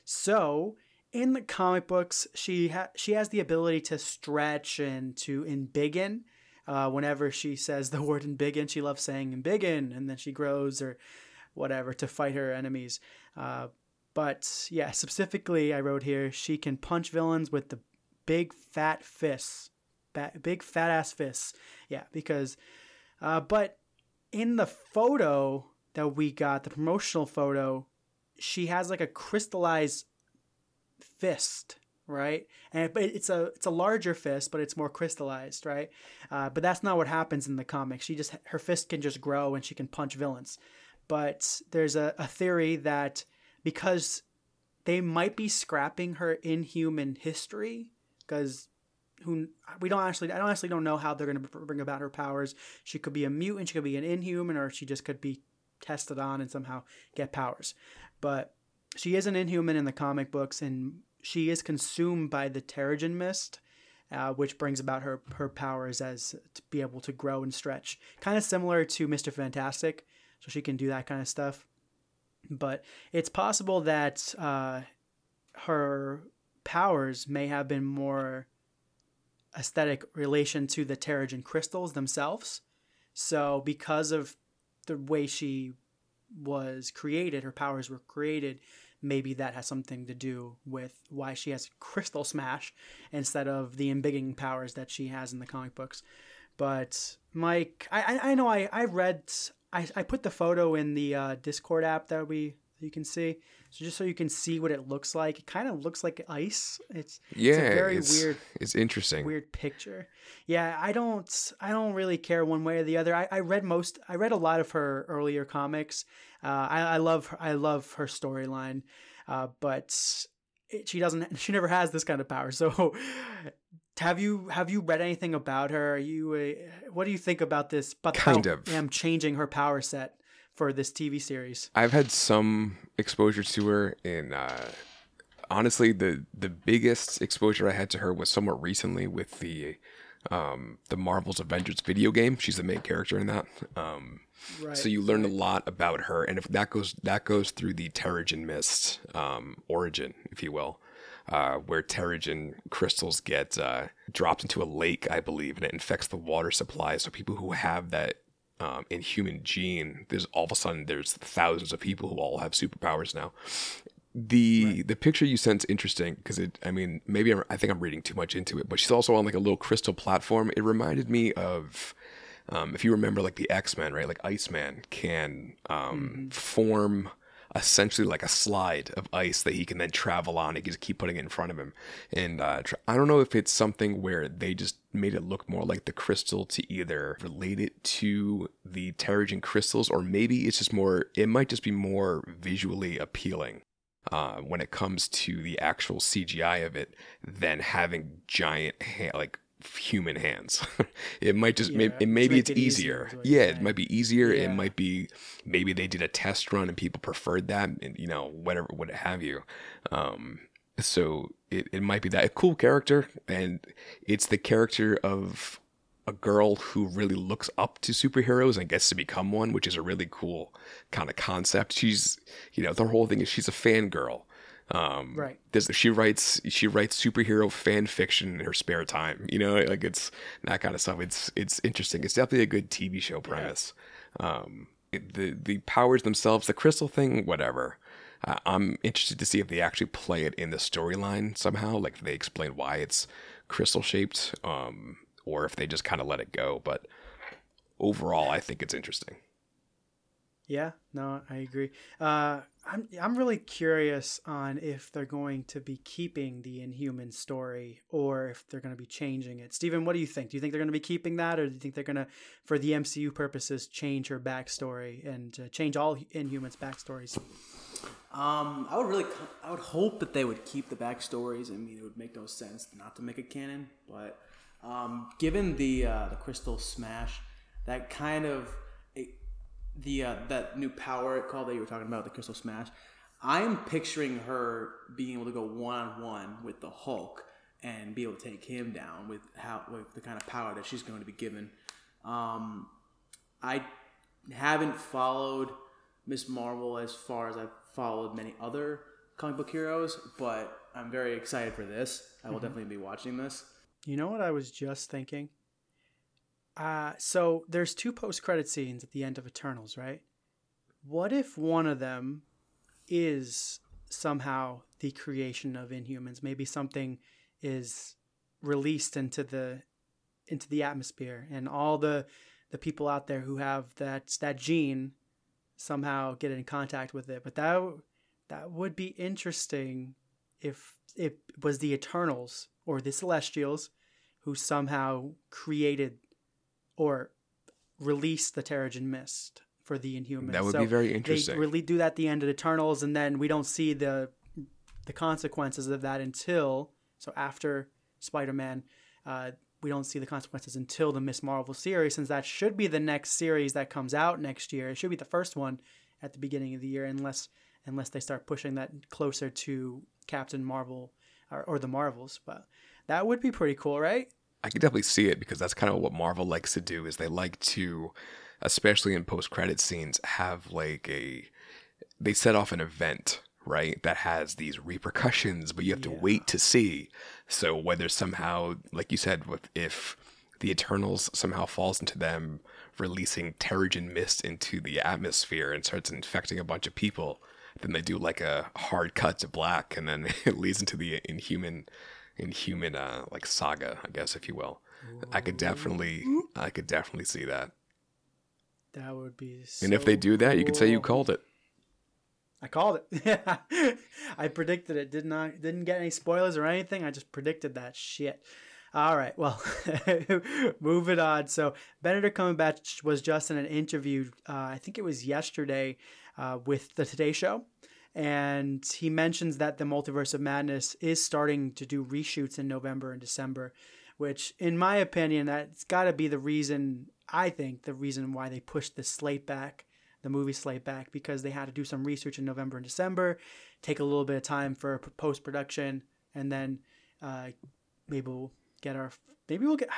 So in the comic books, she ha- she has the ability to stretch and to embiggen. Uh, whenever she says the word embiggen, she loves saying embiggen, and then she grows or whatever to fight her enemies. Uh, but yeah, specifically, I wrote here she can punch villains with the big fat fists, bat- big fat ass fists. Yeah, because. Uh, but in the photo that we got, the promotional photo, she has like a crystallized fist, right? And but it's a it's a larger fist, but it's more crystallized, right? Uh, but that's not what happens in the comics. She just her fist can just grow and she can punch villains. But there's a, a theory that because they might be scrapping her Inhuman history, because who we don't actually I don't actually don't know how they're going to bring about her powers. She could be a mutant, she could be an Inhuman, or she just could be tested on and somehow get powers. But she is an Inhuman in the comic books, and she is consumed by the Terrigen Mist, uh, which brings about her, her powers as to be able to grow and stretch. Kind of similar to Mister Fantastic, so she can do that kind of stuff. But it's possible that uh, her powers may have been more aesthetic relation to the Terrigen crystals themselves. So because of the way she was created, her powers were created, maybe that has something to do with why she has Crystal Smash instead of the embiggening powers that she has in the comic books. But Mike, I I know I, I read, I, I put the photo in the uh, Discord app that we you can see. So just so you can see what it looks like. It kind of looks like ice. It's, yeah, it's a very it's, weird. It's interesting. Weird picture. Yeah, I don't I don't really care one way or the other. I, I read most I read a lot of her earlier comics. Uh, I, I love her, I love her storyline. Uh, but it, she doesn't she never has this kind of power. So have you have you read anything about her? Are you uh, what do you think about this but kind of am changing her power set for this T V series? I've had some exposure to her, and uh, honestly, the the biggest exposure I had to her was somewhat recently with the um, the Marvel's Avengers video game. She's the main character in that, um, right, so you learn right. a lot about her, and if that goes that goes through the Terrigen Mist um, origin, if you will, uh, where Terrigen crystals get uh, dropped into a lake, I believe, and it infects the water supply. So people who have that Um, Inhuman gene, there's all of a sudden there's thousands of people who all have superpowers now. The right. the picture you sent's interesting because it. I mean, maybe I'm, I think I'm reading too much into it, but she's also on like a little crystal platform. It reminded me of um, if you remember like the X-Men, right? Like Iceman can um, mm-hmm. form essentially like a slide of ice that he can then travel on. He can just keep putting it in front of him. And uh, I don't know if it's something where they just made it look more like the crystal to either relate it to the Terrigen crystals, or maybe it's just more, it might just be more visually appealing uh, when it comes to the actual C G I of it than having giant hand, like human hands. It might just yeah, maybe it, maybe it's it easier, easier yeah it might be easier yeah. It might be maybe they did a test run and people preferred that, and you know, whatever, what have you. um so it, it might be that a cool character, and it's the character of a girl who really looks up to superheroes and gets to become one, which is a really cool kind of concept. She's, you know, the whole thing is she's a fangirl. Um, right. This, she writes, she writes superhero fan fiction in her spare time, you know, like it's that kind of stuff. It's, it's interesting. It's definitely a good T V show premise. Yeah. Um, the, the powers themselves, the crystal thing, whatever. Uh, I'm interested to see if they actually play it in the storyline somehow. Like if they explain why it's crystal shaped, um, or if they just kind of let it go. But overall, I think it's interesting. Yeah, no, I agree. Uh, I'm I'm really curious on if they're going to be keeping the Inhuman story or if they're going to be changing it. Steven, what do you think? Do you think they're going to be keeping that, or do you think they're going to, for the M C U purposes, change her backstory and uh, change all Inhumans' backstories? Um, I would really, I would hope that they would keep the backstories. I mean, it would make no sense not to make it canon. But um, given the uh, the Crystal Smash, that kind of it, the uh, that new power call that you were talking about, the Crystal Smash, I'm picturing her being able to go one on one with the Hulk and be able to take him down with how with the kind of power that she's going to be given. Um, I haven't followed Miz Marvel as far as I've followed many other comic book heroes, but I'm very excited for this. I will mm-hmm. definitely be watching this. You know what I was just thinking? Uh, so there's two post-credit scenes at the end of Eternals, right? What if one of them is somehow the creation of Inhumans? Maybe something is released into the into the atmosphere, and all the the people out there who have that that gene somehow get in contact with it. But that that would be interesting if it was the Eternals or the Celestials who somehow created or released the Terrigen Mist for the Inhumans. That would so be very interesting. They really do that at the end of Eternals, and then we don't see the the consequences of that until, so after Spider-Man, uh, we don't see the consequences until the Miz Marvel series, since that should be the next series that comes out next year. It should be the first one at the beginning of the year, unless unless they start pushing that closer to Captain Marvel or, or the Marvels. But that would be pretty cool, right? I can definitely see it, because that's kind of what Marvel likes to do, is they like to, especially in post-credit scenes, have like a, they set off an event, right, that has these repercussions, but you have yeah. to wait to see. So whether somehow, like you said, with if the Eternals somehow falls into them releasing Terrigen Mist into the atmosphere and starts infecting a bunch of people, then they do like a hard cut to black, and then it leads into the Inhuman Inhuman uh, like saga, I guess, if you will. Ooh. I could definitely I could definitely see that. That would be so. And if they do that, cool. You could say you called it. I called it. I predicted it. Did not, didn't get any spoilers or anything. I just predicted that shit. All right. Well, moving on. So Benedict Cumberbatch was just in an interview, uh, I think it was yesterday, uh, with the Today Show. And he mentions that the Multiverse of Madness is starting to do reshoots in November and December, which in my opinion, that's got to be the reason, I think, the reason why they pushed this slate back. The movie slate back, because they had to do some research in November and December, take a little bit of time for post-production, and then uh, maybe we'll get our, maybe we'll get,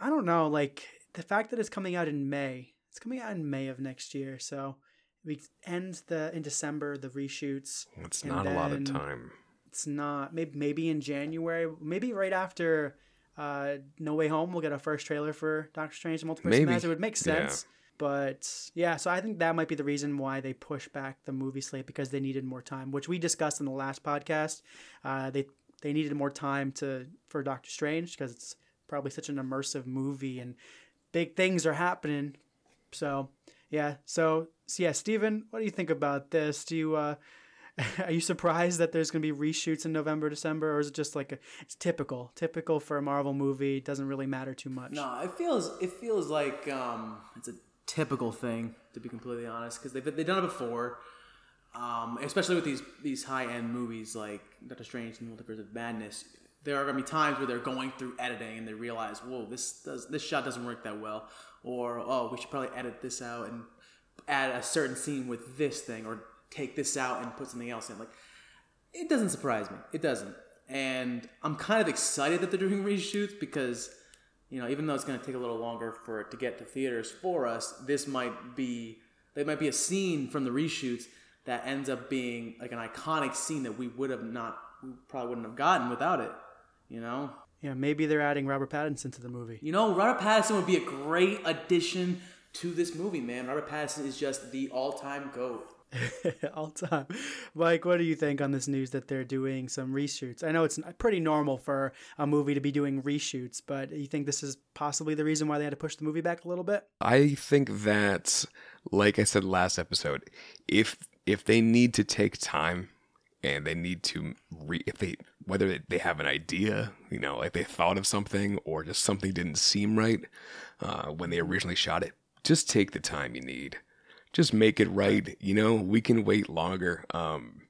I don't know, like the fact that it's coming out in May, it's coming out in May of next year. So we end the, in December, the reshoots. It's not a lot of time. It's not, maybe, maybe in January, maybe right after uh, No Way Home, we'll get our first trailer for Doctor Strange and Multiverse of Madness. It would make sense. Yeah. But yeah, so I think that might be the reason why they pushed back the movie slate, because they needed more time, which we discussed in the last podcast. Uh, they they needed more time to for Doctor Strange, because it's probably such an immersive movie and big things are happening. So yeah, so, so yeah, Steven, what do you think about this? Do you uh, are you surprised that there's going to be reshoots in November, December, or is it just like a, it's typical, typical for a Marvel movie? It doesn't really matter too much. No, it feels it feels like um, it's a typical thing, to be completely honest, because they've, they've done it before, um, especially with these these high-end movies like Doctor Strange and the Multiverse of Madness. There are going to be times where they're going through editing and they realize, whoa, this does this shot doesn't work that well, or oh, we should probably edit this out and add a certain scene with this thing, or take this out and put something else in. Like, it doesn't surprise me. It doesn't. And I'm kind of excited that they're doing reshoots, because you know, even though it's going to take a little longer for it to get to theaters for us, this might be, there might be a scene from the reshoots that ends up being like an iconic scene that we would have not, we probably wouldn't have gotten without it, you know? Yeah, maybe they're adding Robert Pattinson to the movie. You know, Robert Pattinson would be a great addition to this movie, man. Robert Pattinson is just the all-time GOAT. All time. Mike, what do you think on this news that they're doing some reshoots? I know it's pretty normal for a movie to be doing reshoots, but you think this is possibly the reason why they had to push the movie back a little bit? I think that, like I said last episode, if if they need to take time and they need to re if they whether they have an idea, you know, like they thought of something or just something didn't seem right uh, when they originally shot it, just take the time you need. Just make it right. You know, we can wait longer. Um,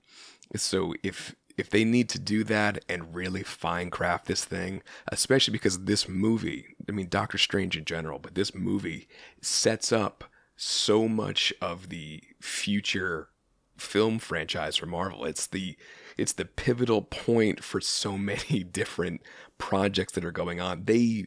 so if if they need to do that and really fine craft this thing, especially because this movie, I mean, Doctor Strange in general, but this movie sets up so much of the future film franchise for Marvel. It's the it's the pivotal point for so many different projects that are going on. They...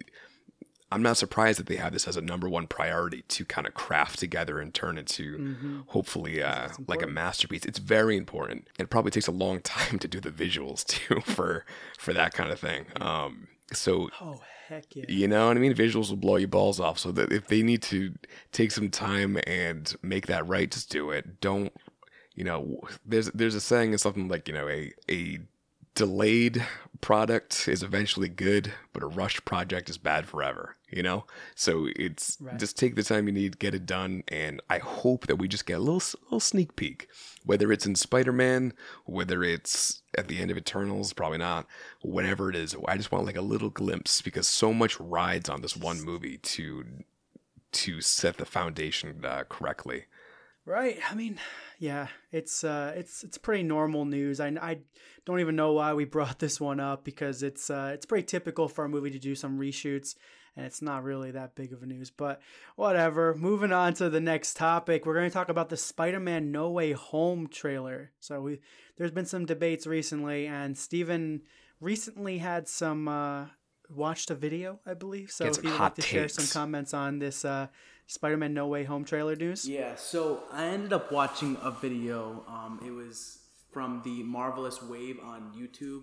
I'm not surprised that they have this as a number one priority to kind of craft together and turn into mm-hmm. hopefully uh, like a masterpiece. It's very important. It probably takes a long time to do the visuals too for for that kind of thing. Um, so, oh heck yeah, you know what I mean? Visuals will blow your balls off. So that if they need to take some time and make that right, just do it. Don't, you know? There's there's a saying, it's something like, you know, a a delayed product is eventually good, but a rushed project is bad forever, you know? So it's right. Just take the time you need, get it done, and I hope that we just get a little little sneak peek, whether it's in Spider-Man, whether it's at the end of Eternals, probably not, whatever it is. I just want like a little glimpse, because so much rides on this one movie to to set the foundation uh, correctly. Right. I mean, yeah, it's uh, it's it's pretty normal news. I, I don't even know why we brought this one up, because it's uh, it's pretty typical for a movie to do some reshoots, and it's not really that big of a news. But whatever. Moving on to the next topic, we're going to talk about the Spider-Man No Way Home trailer. So we there's been some debates recently, and Steven recently had some uh, watched a video, I believe. So if you'd like to share some comments on this uh Spider-Man No Way Home trailer news? Yeah, so I ended up watching a video. Um, it was from the Marvelous Wave on YouTube.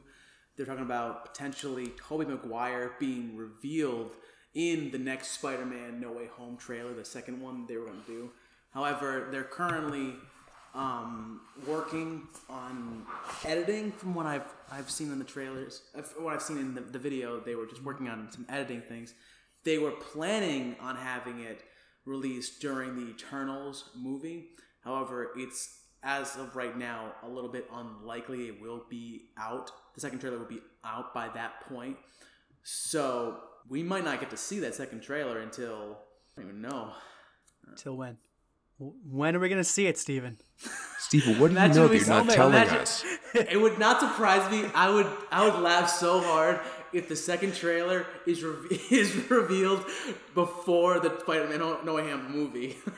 They're talking about potentially Tobey Maguire being revealed in the next Spider-Man No Way Home trailer, the second one they were going to do. However, they're currently um, working on editing. From what I've I've seen in the trailers, from what I've seen in the, the video, they were just working on some editing things. They were planning on having it released during the Eternals movie. However, it's, as of right now, a little bit unlikely it will be out. The second trailer will be out by that point. So we might not get to see that second trailer until, I don't even know. Till when? When are we going to see it, Steven? Steven, what do you know that you're not telling us? It would not surprise me. I would I would laugh so hard if the second trailer is re- is revealed before the Spider-Man No Way Home movie. So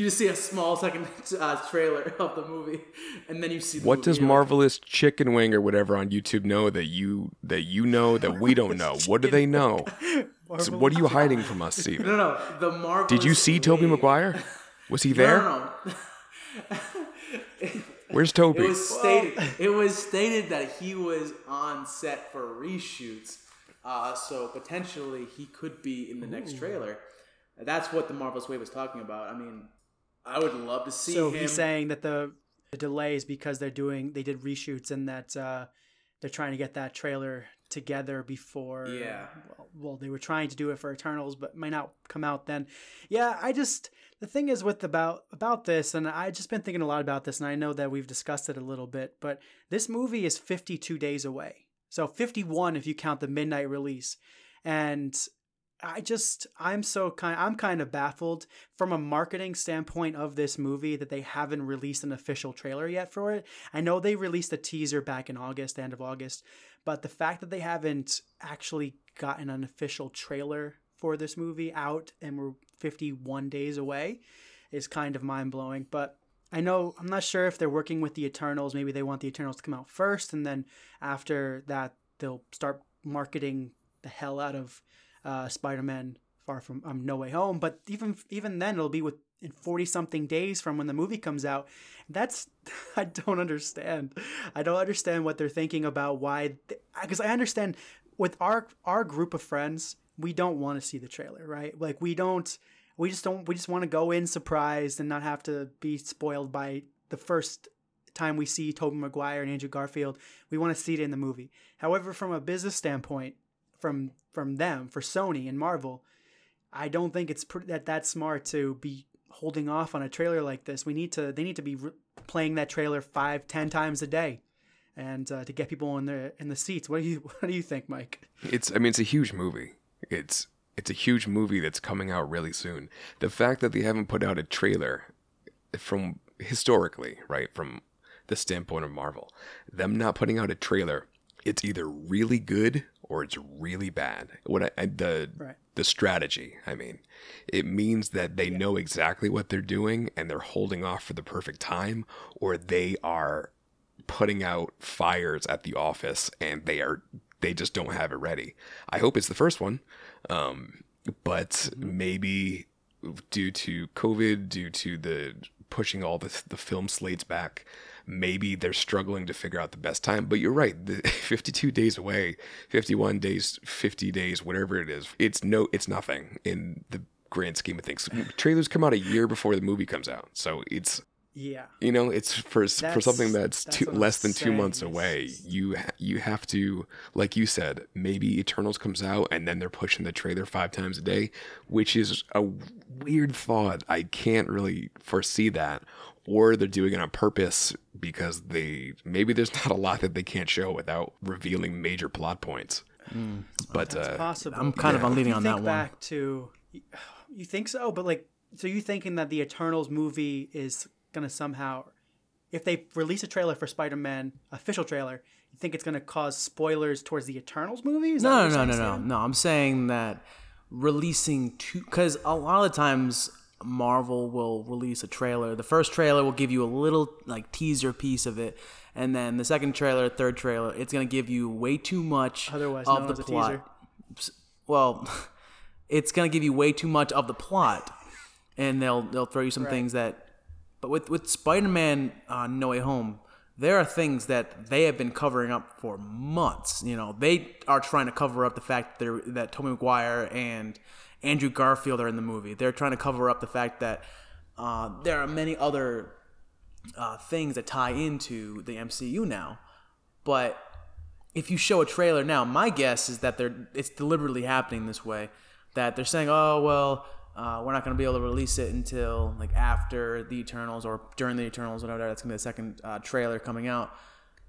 you just see a small second uh, trailer of the movie, and then you see the what movie. Does Marvelous Chicken Wing or whatever on YouTube know that you that you know that we don't know? What do they know? So what are you hiding from us, Steve? No, no, the Marvelous. Did you see Tobey Maguire? Was he there? No, no. no. Where's Toby? It was stated. It was stated that he was on set for reshoots, uh, so potentially he could be in the Ooh. next trailer. That's what the Marvelous Wave was talking about. I mean, I would love to see. So him. He's saying that the, the delay is because they're doing they did reshoots and that uh, they're trying to get that trailer together before. Yeah. Well, well, they were trying to do it for Eternals, but might not come out then. Yeah, I just. The thing is with about about this, and I've just been thinking a lot about this, and I know that we've discussed it a little bit, but this movie is fifty-two days away. So fifty-one if you count the midnight release. And I just I'm so kind I'm kind of baffled from a marketing standpoint of this movie that they haven't released an official trailer yet for it. I know they released a teaser back in August, end of August, but the fact that they haven't actually gotten an official trailer for this movie out and we're fifty-one days away is kind of mind-blowing. But I know I'm not sure if they're working with the Eternals. Maybe they want the Eternals to come out first, and then after that they'll start marketing the hell out of uh, Spider-Man Far From um, No Way Home. But even even then, it'll be with in forty-something days from when the movie comes out. That's, I don't understand. I don't understand what they're thinking about why, because I understand with our our group of friends, we don't want to see the trailer, right? Like we don't, we just don't, we just want to go in surprised and not have to be spoiled by the first time we see Tobey Maguire and Andrew Garfield. We want to see it in the movie. However, from a business standpoint, from from them, for Sony and Marvel, I don't think it's pr- that that smart to be holding off on a trailer like this. We need to they need to be re- playing that trailer five, ten times a day, and uh, to get people in the in the seats. What do you what do you think, Mike? It's I mean it's a huge movie. It's it's a huge movie that's coming out really soon. The fact that they haven't put out a trailer from historically, right, from the standpoint of Marvel, them not putting out a trailer, it's either really good or it's really bad. What I, I the right. the strategy, I mean, it means that they yeah. know exactly what they're doing and they're holding off for the perfect time, or they are putting out fires at the office and they are they just don't have it ready. I hope it's the first one, um, but mm-hmm. maybe due to COVID, due to the pushing all the the film slates back, maybe they're struggling to figure out the best time. But you're right, the fifty-two days away, fifty-one days, fifty days, whatever it is, it's no, it's nothing in the grand scheme of things. Trailers come out a year before the movie comes out, so it's yeah, you know, it's for that's, for something that's, that's two, less than saying. two months away. You you have to, like you said, maybe Eternals comes out and then they're pushing the trailer five times a day, which is a weird thought. I can't really foresee that. Or they're doing it on purpose because they maybe there's not a lot that they can't show without revealing major plot points. Mm. But that's uh, possible. I'm kind yeah. of leaning on that one. Back to, you think so? But like, so you thinking that the Eternals movie is gonna somehow, if they release a trailer for Spider-Man, official trailer, you think it's gonna cause spoilers towards the Eternals movie? Is no, no, no, no, no, no. I'm saying that releasing two, because a lot of times Marvel will release a trailer. The first trailer will give you a little like teaser piece of it, and then the second trailer, third trailer, it's gonna give you way too much Otherwise, of no, the plot. Teaser. Well, it's gonna give you way too much of the plot, and they'll they'll throw you some right. things that. But with with Spider-Man uh, No Way Home, there are things that they have been covering up for months. You know, they are trying to cover up the fact that they're, that Tobey Maguire and Andrew Garfield are in the movie. They're trying to cover up the fact that uh, there are many other uh, things that tie into the M C U now. But if you show a trailer now, my guess is that they're it's deliberately happening this way. That they're saying, oh, well, uh, we're not going to be able to release it until like after the Eternals or during the Eternals, whatever. That's going to be the second uh, trailer coming out.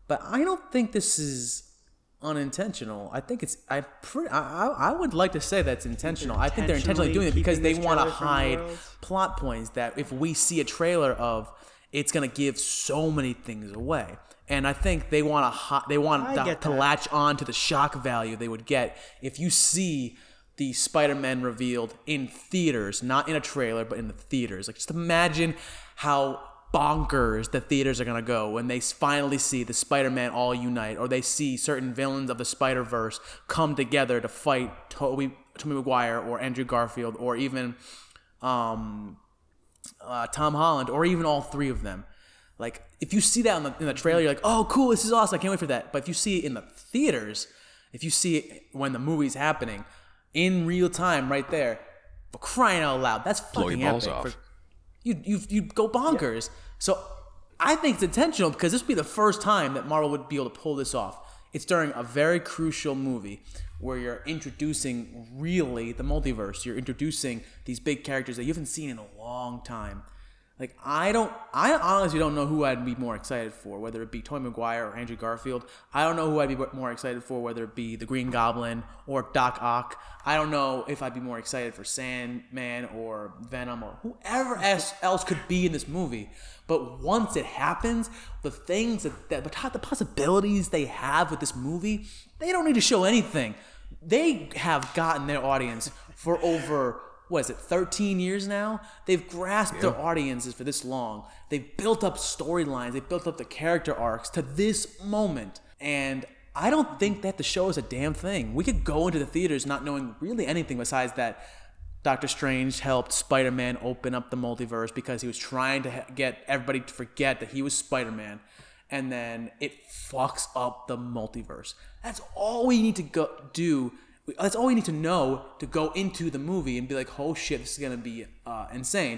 But I don't think this is unintentional. I think it's I pre- I I would like to say that's intentional. I think they're intentionally doing it because they want to hide plot points that if we see a trailer of, it's going to give so many things away. And I think they want to ho- they want to, to latch on to the shock value they would get if you see the Spider-Man revealed in theaters, not in a trailer, but in the theaters. Like just imagine how bonkers the theaters are going to go when they finally see the Spider-Man all unite, or they see certain villains of the Spider-Verse come together to fight Tobey, Tobey Maguire or Andrew Garfield or even um, uh, Tom Holland or even all three of them. Like if you see that in the, in the trailer, you're like, oh, cool, this is awesome. I can't wait for that. But if you see it in the theaters, if you see it when the movie's happening in real time right there, for crying out loud, that's fucking blow your balls epic. Off. For, You you you go bonkers. Yeah. So I think it's intentional because this would be the first time that Marvel would be able to pull this off. It's during a very crucial movie where you're introducing really the multiverse. You're introducing these big characters that you haven't seen in a long time. Like I don't, I honestly don't know who I'd be more excited for, whether it be Tobey Maguire or Andrew Garfield. I don't know who I'd be more excited for, whether it be the Green Goblin or Doc Ock. I don't know if I'd be more excited for Sandman or Venom or whoever else could be in this movie. But once it happens, the things that, that the possibilities they have with this movie, they don't need to show anything. They have gotten their audience for over. What is it, thirteen years now? They've grasped yeah. their audiences for this long. They've built up storylines. They've built up the character arcs to this moment. And I don't think that the show is a damn thing. We could go into the theaters not knowing really anything besides that Doctor Strange helped Spider-Man open up the multiverse because he was trying to get everybody to forget that he was Spider-Man. And then it fucks up the multiverse. That's all we need to go do. That's all we need to know to go into the movie and be like, oh shit, this is going to be uh, insane.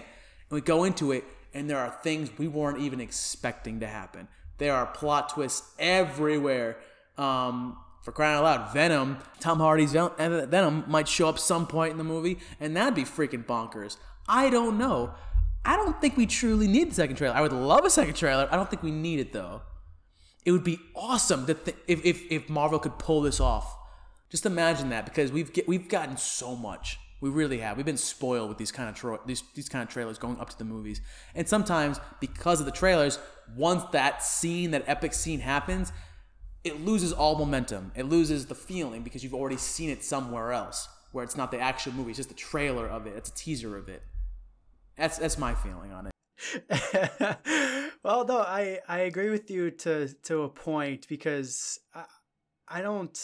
And we go into it, and there are things we weren't even expecting to happen. There are plot twists everywhere. Um, for crying out loud, Venom, Tom Hardy's Venom might show up some point in the movie, and that'd be freaking bonkers. I don't know. I don't think we truly need the second trailer. I would love a second trailer. I don't think we need it, though. It would be awesome to th- if, if if Marvel could pull this off. Just imagine that, because we've get, we've gotten so much. We really have. We've been spoiled with these kind of tra- these these kind of trailers going up to the movies. And sometimes, because of the trailers, once that scene, that epic scene happens, it loses all momentum. It loses the feeling because you've already seen it somewhere else, where it's not the actual movie. It's just the trailer of it. It's a teaser of it. That's that's my feeling on it. Well, no, I, I agree with you to to a point, because I, I don't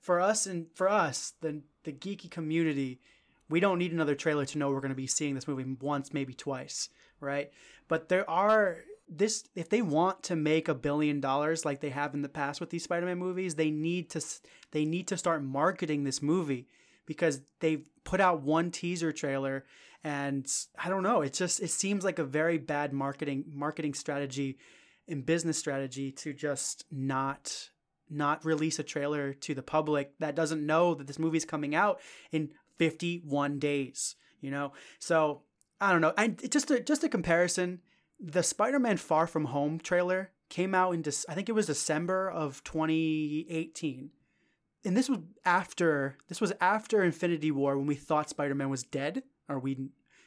for us and for us the the geeky community, we don't need another trailer to know we're going to be seeing this movie once, maybe twice, right? But there are this if they want to make a billion dollars like they have in the past with these Spider-Man movies, they need to they need to start marketing this movie, because they've put out one teaser trailer. And I don't know, it's just, it seems like a very bad marketing marketing strategy and business strategy to just not not release a trailer to the public that doesn't know that this movie is coming out in fifty-one days, you know? So I don't know. I just a, just a comparison. The Spider-Man Far From Home trailer came out in, I think it was December of twenty eighteen. And this was after, this was after Infinity War, when we thought Spider-Man was dead. Or we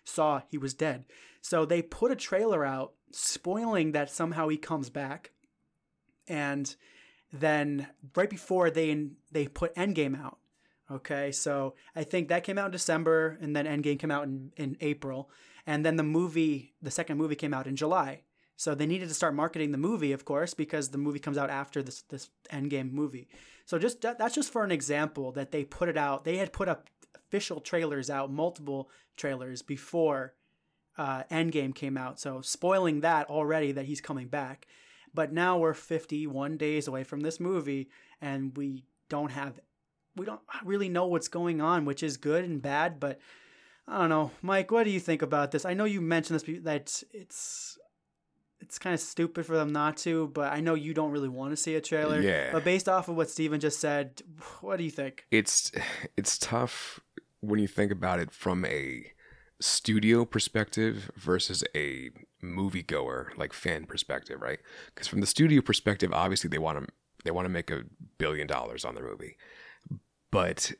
saw he was dead. So they put a trailer out spoiling that somehow he comes back. And then right before they they put Endgame out. Okay, so I think that came out in December, and then Endgame came out in, in April. And then the movie, the second movie came out in July. So they needed to start marketing the movie, of course, because the movie comes out after this, this Endgame movie. So just that, that's just for an example that they put it out. They had put up official trailers out, multiple trailers before uh, Endgame came out. So spoiling that already, that he's coming back. But now we're fifty-one days away from this movie, and we don't have, we don't really know what's going on, which is good and bad. But I don't know, Mike, what do you think about this? I know you mentioned this, that it's it's kind of stupid for them not to, but I know you don't really want to see a trailer. Yeah. But based off of what Steven just said, what do you think? It's it's tough when you think about it from a studio perspective versus a moviegoer, like fan perspective, right? Because from the studio perspective, obviously they want to they want to make a billion dollars on their movie, but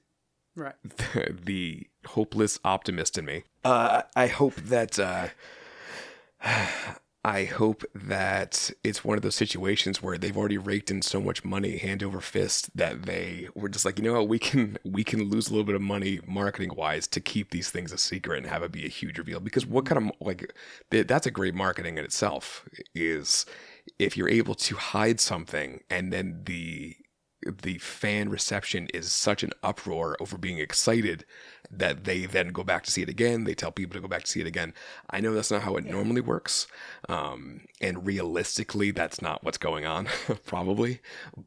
right, the, the hopeless optimist in me, uh, I hope that uh, I hope that it's one of those situations where they've already raked in so much money hand over fist that they were just like, you know what, we can we can lose a little bit of money marketing wise to keep these things a secret and have it be a huge reveal. Because what kind of, like, that's a great marketing in itself, is if you're able to hide something and then the the fan reception is such an uproar over being excited that they then go back to see it again. They tell people to go back to see it again. I know that's not how it yeah. normally works. Um, and realistically, that's not what's going on, probably.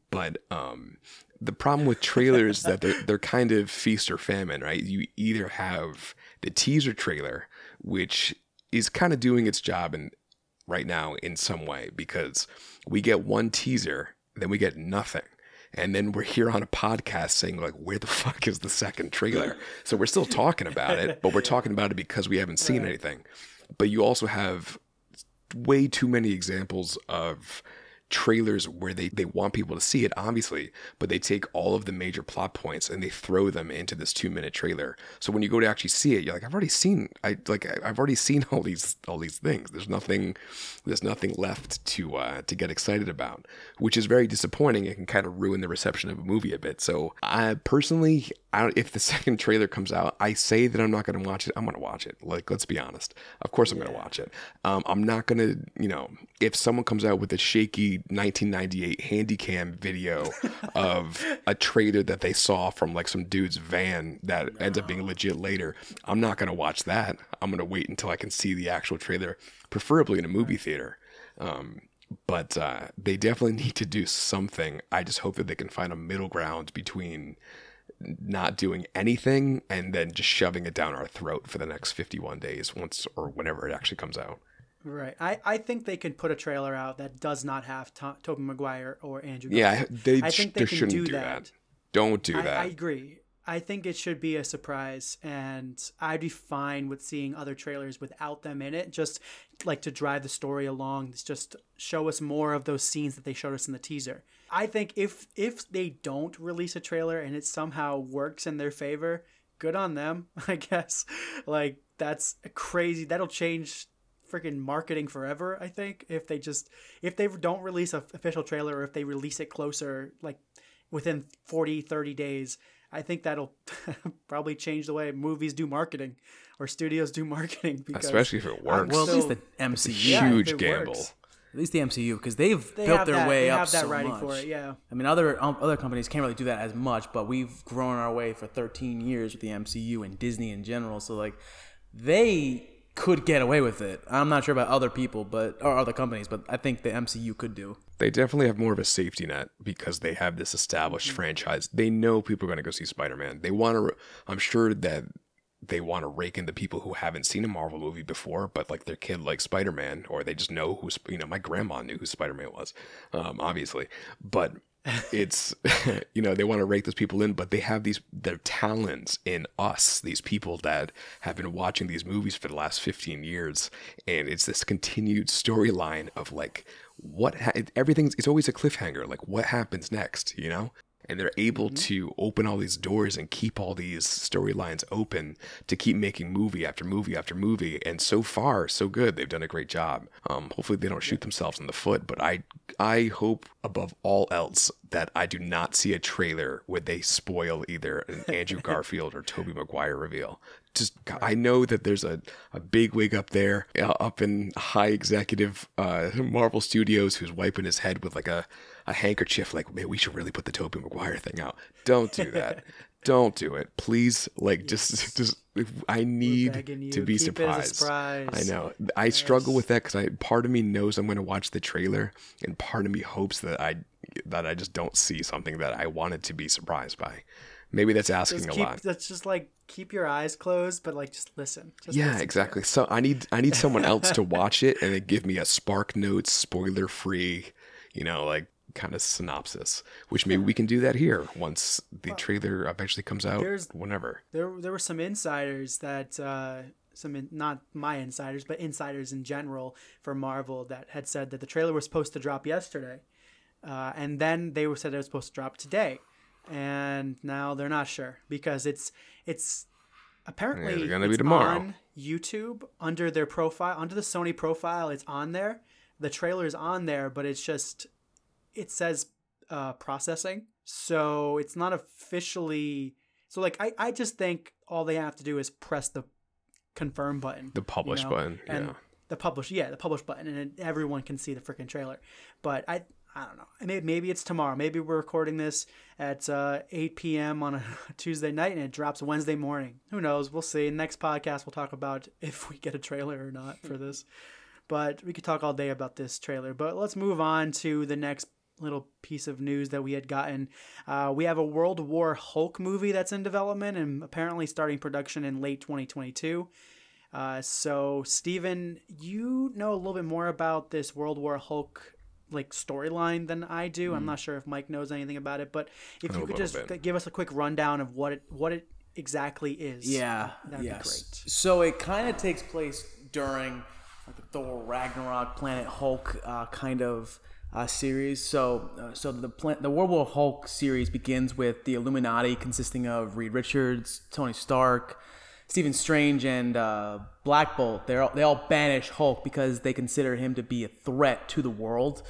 But um, the problem with trailers is that they're, they're kind of feast or famine, right? You either have the teaser trailer, which is kind of doing its job in, right now in some way, because we get one teaser, then we get nothing. And then we're here on a podcast saying, like, where the fuck is the second trailer? So we're still talking about it, but we're talking about it because we haven't seen right. anything. But you also have way too many examples of trailers where they, they want people to see it, obviously, but they take all of the major plot points and they throw them into this two minute trailer. So when you go to actually see it, you're like, I've already seen, I like, I've already seen all these, all these things. There's nothing, there's nothing left to, uh, to get excited about, which is very disappointing. It can kind of ruin the reception of a movie a bit. So I personally, I don't, if the second trailer comes out, I say that I'm not going to watch it. I'm going to watch it. Like, let's be honest. Of course I'm yeah. going to watch it. Um, I'm not going to, you know, if someone comes out with a shaky nineteen ninety-eight Handycam video of a trailer that they saw from like some dude's van that no. ends up being legit later. I'm not going to watch that. I'm going to wait until I can see the actual trailer, preferably in a movie theater. Um, but uh, they definitely need to do something. I just hope that they can find a middle ground between not doing anything and then just shoving it down our throat for the next fifty-one days once or whenever it actually comes out. Right. I, I think they could put a trailer out that does not have Tom, Tobey Maguire or Andrew Garfield. Yeah, they, I think they, they shouldn't do, do that. that. Don't do I, that. I agree. I think it should be a surprise, and I'd be fine with seeing other trailers without them in it, just like to drive the story along, just show us more of those scenes that they showed us in the teaser. I think if if they don't release a trailer and it somehow works in their favor, good on them, I guess. Like, that's crazy. That'll change freaking marketing forever, I think, if they just if they don't release an official trailer, or if they release it closer, like within forty, thirty days. I think that'll probably change the way movies do marketing, or studios do marketing. Because especially if it works. Well, so, at least the M C U. It's a huge yeah, gamble. Works. At least the M C U, because they've they built their that, way they up have that so writing much. For it, yeah. I mean, other um, other companies can't really do that as much, but we've grown our way for thirteen years with the M C U and Disney in general. So, like, they could get away with it. I'm not sure about other people, but or other companies, but I think the M C U could do. They definitely have more of a safety net because they have this established mm-hmm. franchise. They know people are going to go see Spider-Man. They want to. I'm sure that they want to rake in the people who haven't seen a Marvel movie before, but like their kid likes Spider-Man, or they just know who's. You know, my grandma knew who Spider-Man was, um, obviously, but. It's, you know, they want to rake those people in, but they have these, their talents in us, these people that have been watching these movies for the last fifteen years. And it's this continued storyline of like, what, ha- everything's, it's always a cliffhanger. Like, what happens next, you know? And they're able mm-hmm. to open all these doors and keep all these storylines open to keep making movie after movie after movie. And so far, so good. They've done a great job. Um, hopefully they don't shoot yeah. themselves in the foot. But I I hope above all else that I do not see a trailer where they spoil either an Andrew Garfield or Tobey Maguire reveal. Just I know that there's a, a big wig up there, uh, up in high executive uh, Marvel Studios who's wiping his head with like a... a handkerchief, like, man, we should really put the Tobey Maguire thing out. Don't do that. Don't do it. Please, like, yes. just, just, I need to be Keep surprised. surprise. I know. I yes. struggle with that because I, part of me knows I'm going to watch the trailer, and part of me hopes that I, that I just don't see something that I wanted to be surprised by. Maybe that's asking just keep, a lot. That's just like keep your eyes closed, but like just listen. Just yeah, listen exactly. So I need, I need someone else to watch it and then give me a Spark Notes, spoiler free, you know, like. Kind of synopsis, which maybe we can do that here once the well, trailer eventually comes out, whenever. There there were some insiders that, uh, some in, not my insiders, but insiders in general for Marvel that had said that the trailer was supposed to drop yesterday. Uh, and then they were said it was supposed to drop today. And now they're not sure because it's, it's apparently yeah, gonna it's be tomorrow. On YouTube under their profile, under the Sony profile. It's on there. The trailer is on there, but it's just... It says uh, processing, so it's not officially... So, like, I, I just think all they have to do is press the confirm button. The publish you know? button, and yeah. The publish, yeah, the publish button, and it, everyone can see the freaking trailer. But I I don't know. Maybe, maybe it's tomorrow. Maybe we're recording this at uh, eight p.m. on a Tuesday night, and it drops Wednesday morning. Who knows? We'll see. Next podcast, we'll talk about if we get a trailer or not for this. But we could talk all day about this trailer. But let's move on to the next little piece of news that we had gotten. Uh, we have a World War Hulk movie that's in development and apparently starting production in late twenty twenty-two. Uh, so, Steven, you know a little bit more about this World War Hulk like storyline than I do. Mm. I'm not sure if Mike knows anything about it, but if you could just bit. give us a quick rundown of what it what it exactly is. Yeah. That'd yes. be great. So it kind of takes place during like the Thor Ragnarok Planet Hulk uh, kind of Uh, series. So, uh, so the plan- the World War Hulk series begins with the Illuminati consisting of Reed Richards, Tony Stark, Stephen Strange, and uh, Black Bolt. They all they all banish Hulk because they consider him to be a threat to the world.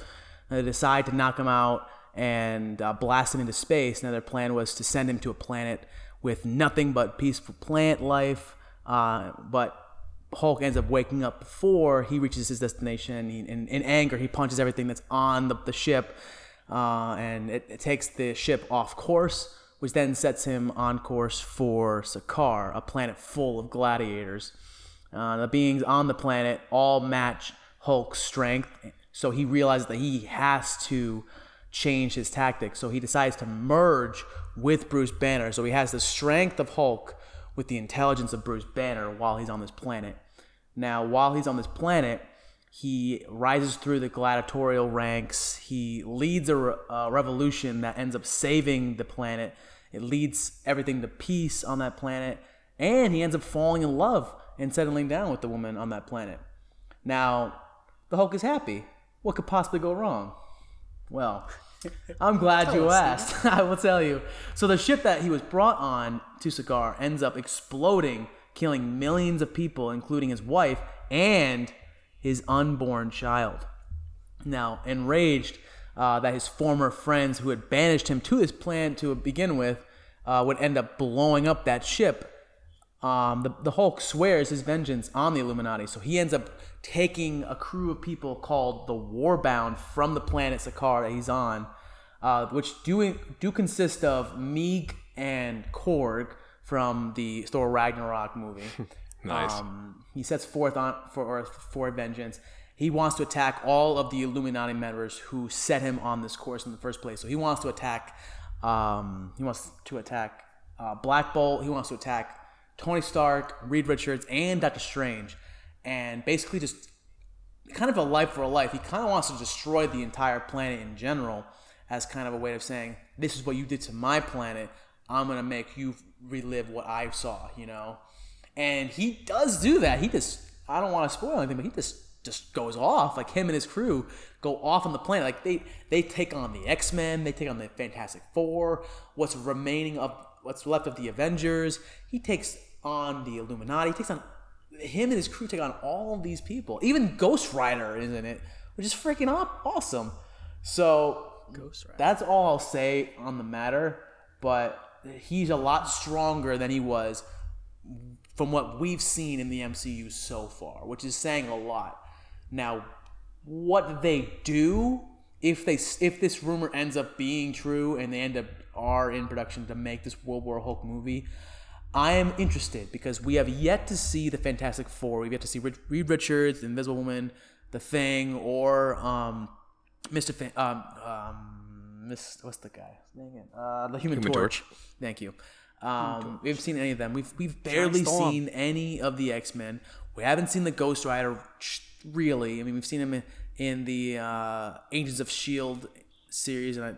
And they decide to knock him out and uh, blast him into space. Now, their plan was to send him to a planet with nothing but peaceful plant life, uh, but Hulk ends up waking up before he reaches his destination. And he, in, in anger, he punches everything that's on the, the ship, uh, and it, it takes the ship off course, which then sets him on course for Sakaar, a planet full of gladiators. Uh, the beings on the planet all match Hulk's strength, so he realizes that he has to change his tactics. So he decides to merge with Bruce Banner. So he has the strength of Hulk with the intelligence of Bruce Banner while he's on this planet. Now, while he's on this planet, he rises through the gladiatorial ranks. He leads a, re- a revolution that ends up saving the planet. It leads everything to peace on that planet. And he ends up falling in love and settling down with the woman on that planet. Now, the Hulk is happy. What could possibly go wrong? Well, I'm glad you asked. I will tell you. So the ship that he was brought on to Sakaar ends up exploding, killing millions of people, including his wife and his unborn child. Now, enraged uh, that his former friends who had banished him to his planet to begin with uh, would end up blowing up that ship, um, the, the Hulk swears his vengeance on the Illuminati. So he ends up taking a crew of people called the Warbound from the planet Sakaar that he's on, uh, which do, do consist of Meeg and Korg from the Thor Ragnarok movie. Nice. Um, he sets forth on for Earth for vengeance. He wants to attack all of the Illuminati members who set him on this course in the first place. So he wants to attack. Um, he wants to attack uh, Black Bolt. He wants to attack Tony Stark, Reed Richards, and Doctor Strange, and basically just kind of a life for a life. He kind of wants to destroy the entire planet in general as kind of a way of saying, "This is what you did to my planet. I'm gonna make you relive what I saw." You know. And he does do that. He just, I don't want to spoil anything, but he just, just goes off. Like, him and his crew go off on the planet. Like, they, they take on the X-Men. They take on the Fantastic Four. What's remaining of, what's left of the Avengers. He takes on the Illuminati. He takes on, him and his crew take on all of these people. Even Ghost Rider is in it, which is freaking awesome. So, Ghost Rider. That's all I'll say on the matter. But he's a lot stronger than he was from what we've seen in the M C U so far, which is saying a lot. Now, what they do, if they if this rumor ends up being true and they end up are in production to make this World War Hulk movie, I am interested because we have yet to see the Fantastic Four. We've yet to see Reed Richards, the Invisible Woman, the Thing, or um, Mister Fan, um, um, Miss, what's the guy? Uh, the Human, Human Torch. Torch. Thank you. Um, we haven't seen any of them. We've we've barely seen any of the X-Men. We haven't seen the Ghost Rider, really. I mean, we've seen him in, in the uh, Agents of S H I E L D series. And I,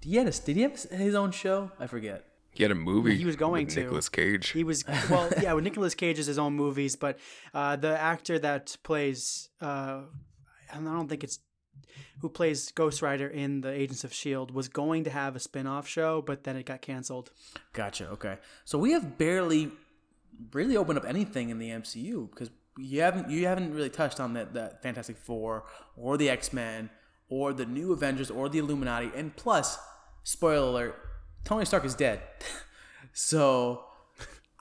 did he have a, did he have his own show? I forget. He had a movie. He was going with to Nicolas Cage. He was well, yeah. With Nicolas Cage is his own movies, but uh, the actor that plays, uh, I don't think it's. who plays Ghost Rider in the Agents of S H I E L D was going to have a spin-off show, but then it got canceled. Gotcha. Okay. So we have barely really opened up anything in the M C U because you haven't you haven't really touched on that that Fantastic Four or the X-Men or the new Avengers or the Illuminati. And plus, spoiler alert, Tony Stark is dead. So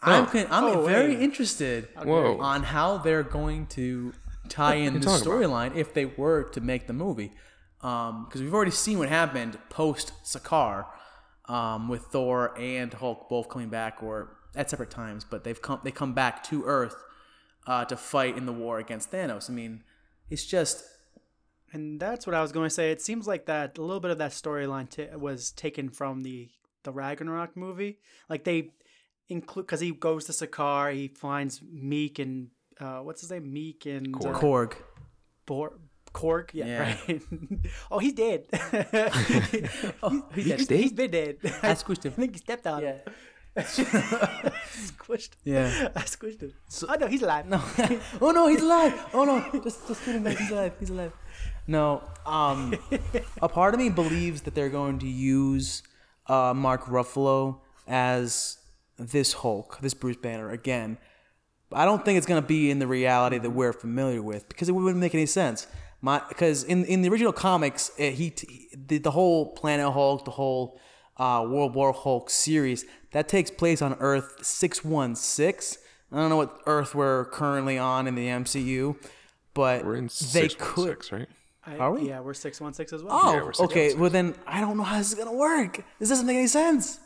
I'm con- I'm oh, very wait. interested Whoa. on how they're going to tie in the storyline if they were to make the movie, because um, we've already seen what happened post Sakaar, um, with Thor and Hulk both coming back, or at separate times, but they've come they come back to Earth uh, to fight in the war against Thanos. I mean, it's just, and that's what I was going to say. It seems like that a little bit of that storyline t- was taken from the the Ragnarok movie, like they include because he goes to Sakaar, he finds Meek and. Uh, what's his name? Meek and Korg. Uh, Korg. Bor- Korg? Yeah, yeah. Right. Oh, he's dead. oh, he's, he's, he's, dead. he's been dead. I squished him. I think he stepped on him. Yeah. squished him. Yeah. I squished him. So, oh, no, he's alive. No. oh, no, he's alive. Oh, no. Just just get him back. He's alive. He's alive. No. Um, a part of me believes that they're going to use uh, Mark Ruffalo as this Hulk, this Bruce Banner, again. I don't think it's going to be in the reality that we're familiar with because it wouldn't make any sense. My because in, in the original comics, it, he, he the, the whole Planet Hulk, the whole uh, World War Hulk series that takes place on Earth six one six, I don't know what Earth we're currently on in the M C U, but we're in they could. Right? I, Are we? Yeah, we're six one six as well. Oh, yeah, okay. Well, then I don't know how this is gonna work. This doesn't make any sense.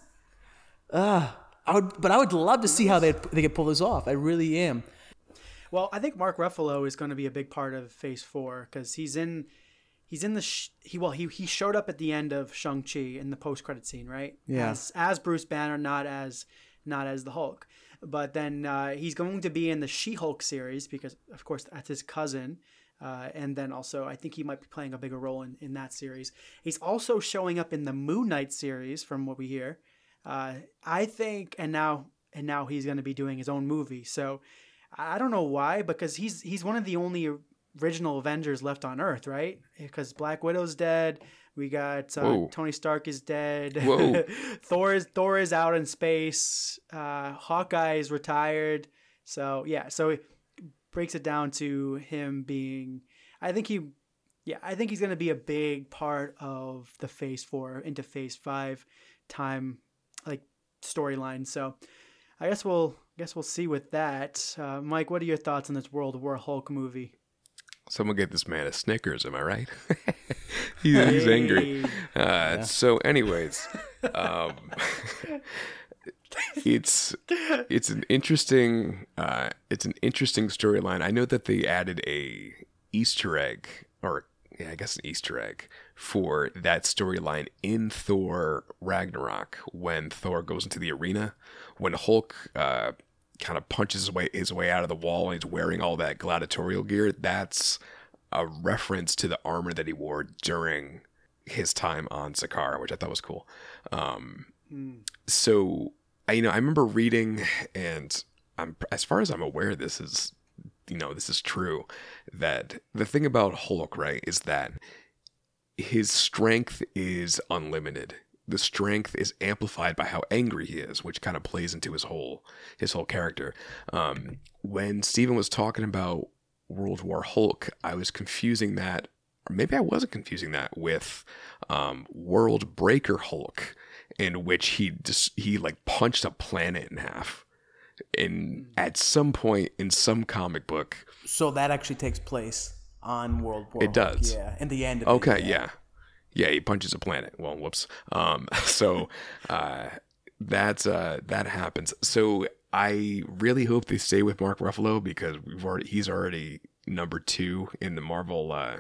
Ah, uh, I would, but I would love to see how they they could pull this off. I really am. Well, I think Mark Ruffalo is going to be a big part of Phase Four because he's in, he's in the sh- he well he he showed up at the end of Shang-Chi in the post credit scene, right? Yeah. As, as Bruce Banner, not as not as the Hulk, but then uh, he's going to be in the She-Hulk series because, of course, that's his cousin. Uh, and then also, I think he might be playing a bigger role in, in that series. He's also showing up in the Moon Knight series, from what we hear. Uh, I think, and now and now he's going to be doing his own movie. So I don't know why, because he's he's one of the only original Avengers left on Earth, right? Because Black Widow's dead. We got uh, Tony Stark is dead. Thor is Thor is out in space. Uh, Hawkeye is retired. So yeah, so. Breaks it down to him being, I think he, yeah, I think he's going to be a big part of the Phase Four into Phase Five time, like storyline. So I guess we'll, I guess we'll see with that. Uh, Mike, what are your thoughts on this World War Hulk movie? Someone get this man a Snickers. Am I right? he's, hey. he's angry. Uh, yeah. So anyways, um, it's it's an interesting uh, it's an interesting storyline. I know that they added a Easter egg, or yeah, I guess an Easter egg for that storyline in Thor Ragnarok when Thor goes into the arena when Hulk uh, kind of punches his way his way out of the wall and he's wearing all that gladiatorial gear. That's a reference to the armor that he wore during his time on Sakaar, which I thought was cool. Um, mm. So. I, you know, I remember reading, and I'm, as far as I'm aware, this is, you know, this is true, that the thing about Hulk, right, is that his strength is unlimited. The strength is amplified by how angry he is, which kind of plays into his whole, his whole character. Um, when Steven was talking about World War Hulk, I was confusing that, or maybe I wasn't confusing that with um, World Breaker Hulk, in which he just he like punched a planet in half, and at some point in some comic book. So that actually takes place on World War. It Hulk. Does, yeah. In the end of okay, it, okay, yeah. yeah, yeah. He punches a planet. Well, whoops. Um, so uh, that's uh, that happens. So I really hope they stay with Mark Ruffalo because we've already he's already number two in the Marvel. Uh,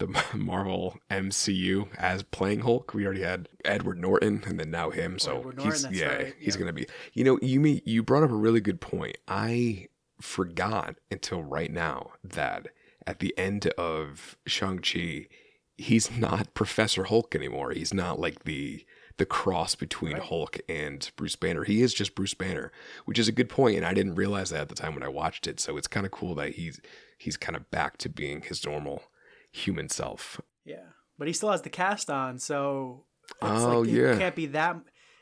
The Marvel M C U as playing Hulk. We already had Edward Norton, and then now him. So Norton, he's yeah, right. he's yeah. gonna be. You know, you mean, you brought up a really good point. I forgot until right now that at the end of Shang-Chi, he's not Professor Hulk anymore. He's not like the the cross between right. Hulk and Bruce Banner. He is just Bruce Banner, which is a good point, and I didn't realize that at the time when I watched it. So it's kind of cool that he's he's kind of back to being his normal. Human self. Yeah, but he still has the cast on, so it's oh like it yeah, can't be that.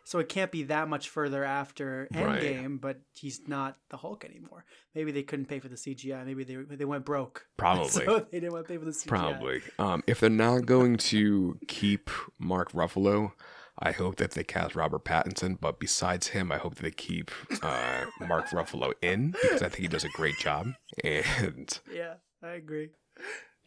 So it can't be that much further after Endgame. Right. But he's not the Hulk anymore. Maybe they couldn't pay for the C G I. Maybe they they went broke. Probably. So they didn't want to pay for the C G I. Probably. Um, if they're not going to keep Mark Ruffalo, I hope that they cast Robert Pattinson. But besides him, I hope that they keep uh, Mark Ruffalo in because I think he does a great job. And yeah, I agree.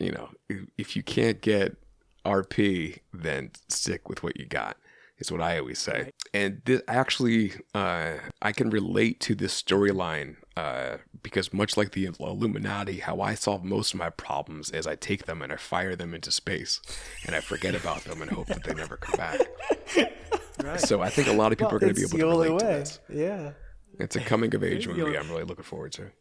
You know, if you can't get R P, then stick with what you got, is what I always say. Right. And this actually, uh, I can relate to this storyline uh, because much like the Illuminati, how I solve most of my problems is I take them and I fire them into space and I forget about them and hope that they never come back. Right. So I think a lot of people well, are going to be able to relate way. to this. Yeah. It's a coming-of-age movie only- I'm really looking forward to.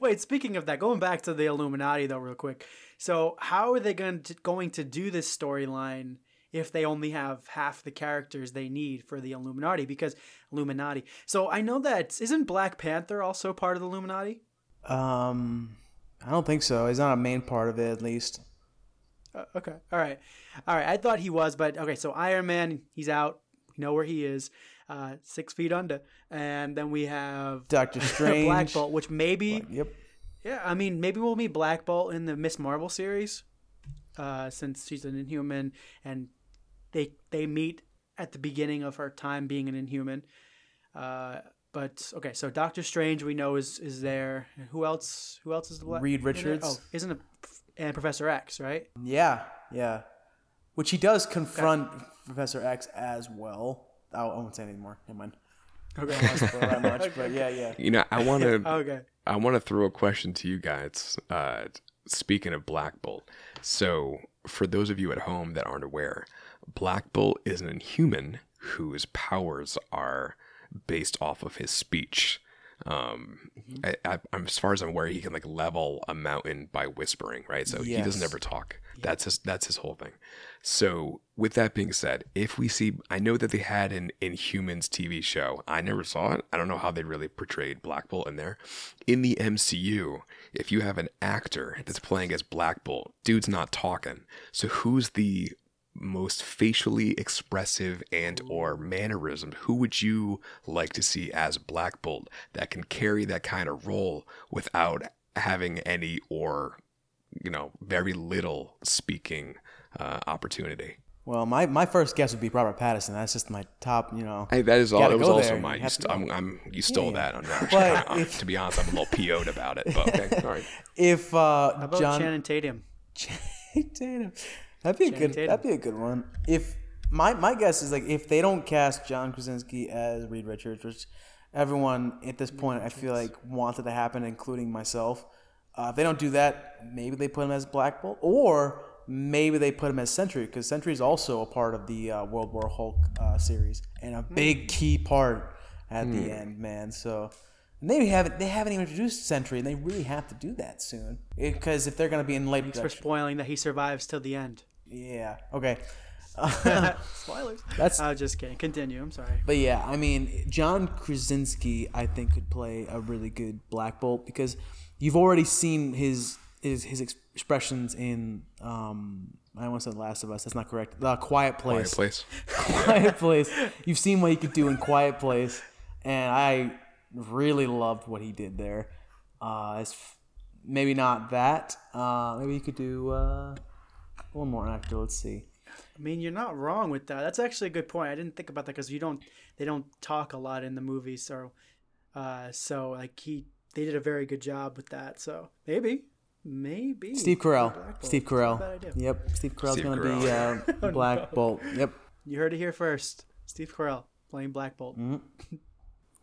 Wait, speaking of that, going back to the Illuminati, though, real quick. So how are they going to, going to do this storyline if they only have half the characters they need for the Illuminati? Because Illuminati. So I know that isn't Black Panther also part of the Illuminati? Um, I don't think so. He's not a main part of it, at least. Uh, okay. All right. All right. I thought he was, but okay. So Iron Man, he's out. We know where he is. Uh, six feet under, and then we have Doctor Strange, Black Bolt, which maybe, Black, yep, yeah, I mean, maybe we'll meet Black Bolt in the Miss Marvel series, uh, since she's an Inhuman, and they they meet at the beginning of her time being an Inhuman. Uh, But okay, so Doctor Strange we know is, is there. Who else? Who else is the black? Reed Richards. Oh, isn't it? And Professor X, right? Yeah, yeah. Which he does confront okay. Professor X as well. I won't say anything more. Never mind. Okay, I won't that much, okay. But yeah, yeah. You know, I want to. okay. I want to throw a question to you guys. Uh, speaking of Black Bolt, so for those of you at home that aren't aware, Black Bolt is an Inhuman whose powers are based off of his speech. Um, mm-hmm. I, I, I'm, as far as I'm aware, he can like level a mountain by whispering, right? So yes. He doesn't ever talk. Yeah. That's his, that's his whole thing. So with that being said, if we see, I know that they had an Inhumans T V show. I never saw it. I don't know how they really portrayed Black Bolt in there. In the M C U, if you have an actor that's playing as Black Bolt, dude's not talking. So who's the most facially expressive and or mannerism, who would you like to see as Black Bolt that can carry that kind of role without having any or, you know, very little speaking uh, opportunity? Well, my, my first guess would be Robert Pattinson. That's just my top, you know. Hey, that is all. It was also mine. You, st- I'm, I'm, you stole yeah. that. I'm not but sure. If, to be honest, I'm a little P O'd about it. But okay, sorry. If uh, How about John Channing Tatum, Channing Tatum. That'd be a good. That'd be a good one. If my my guess is like if they don't cast John Krasinski as Reed Richards, which everyone at this point I feel like wants it to happen, including myself. Uh, if they don't do that, maybe they put him as Black Bolt, or maybe they put him as Sentry, because Sentry is also a part of the uh, World War Hulk uh, series and a big key part at mm. the end, man. So. They haven't. They haven't even introduced Sentry, and they really have to do that soon. Because if they're going to be in late, thanks production. For spoiling that he survives till the end. Yeah. Okay. Spoilers. That's. I was just kidding. Continue. I'm sorry. But yeah, I mean, John Krasinski, I think, could play a really good Black Bolt because you've already seen his his his expressions in. Um, I don't want to say The Last of Us. That's not correct. The uh, Quiet Place. Quiet Place. Quiet Place. You've seen what he could do in Quiet Place, and I. Really loved what he did there. Uh, it's f- maybe not that. Uh, maybe you could do uh, one more actor. Let's see. I mean, you're not wrong with that. That's actually a good point. I didn't think about that because you don't. They don't talk a lot in the movie, so uh, so like he, they did a very good job with that. So maybe, maybe Steve Carell. Steve Carell. That's a bad idea. Yep, Steve Carell's Steve gonna Carell. be uh, oh, Black no. Bolt. Yep. You heard it here first. Steve Carell playing Black Bolt. Mm-hmm.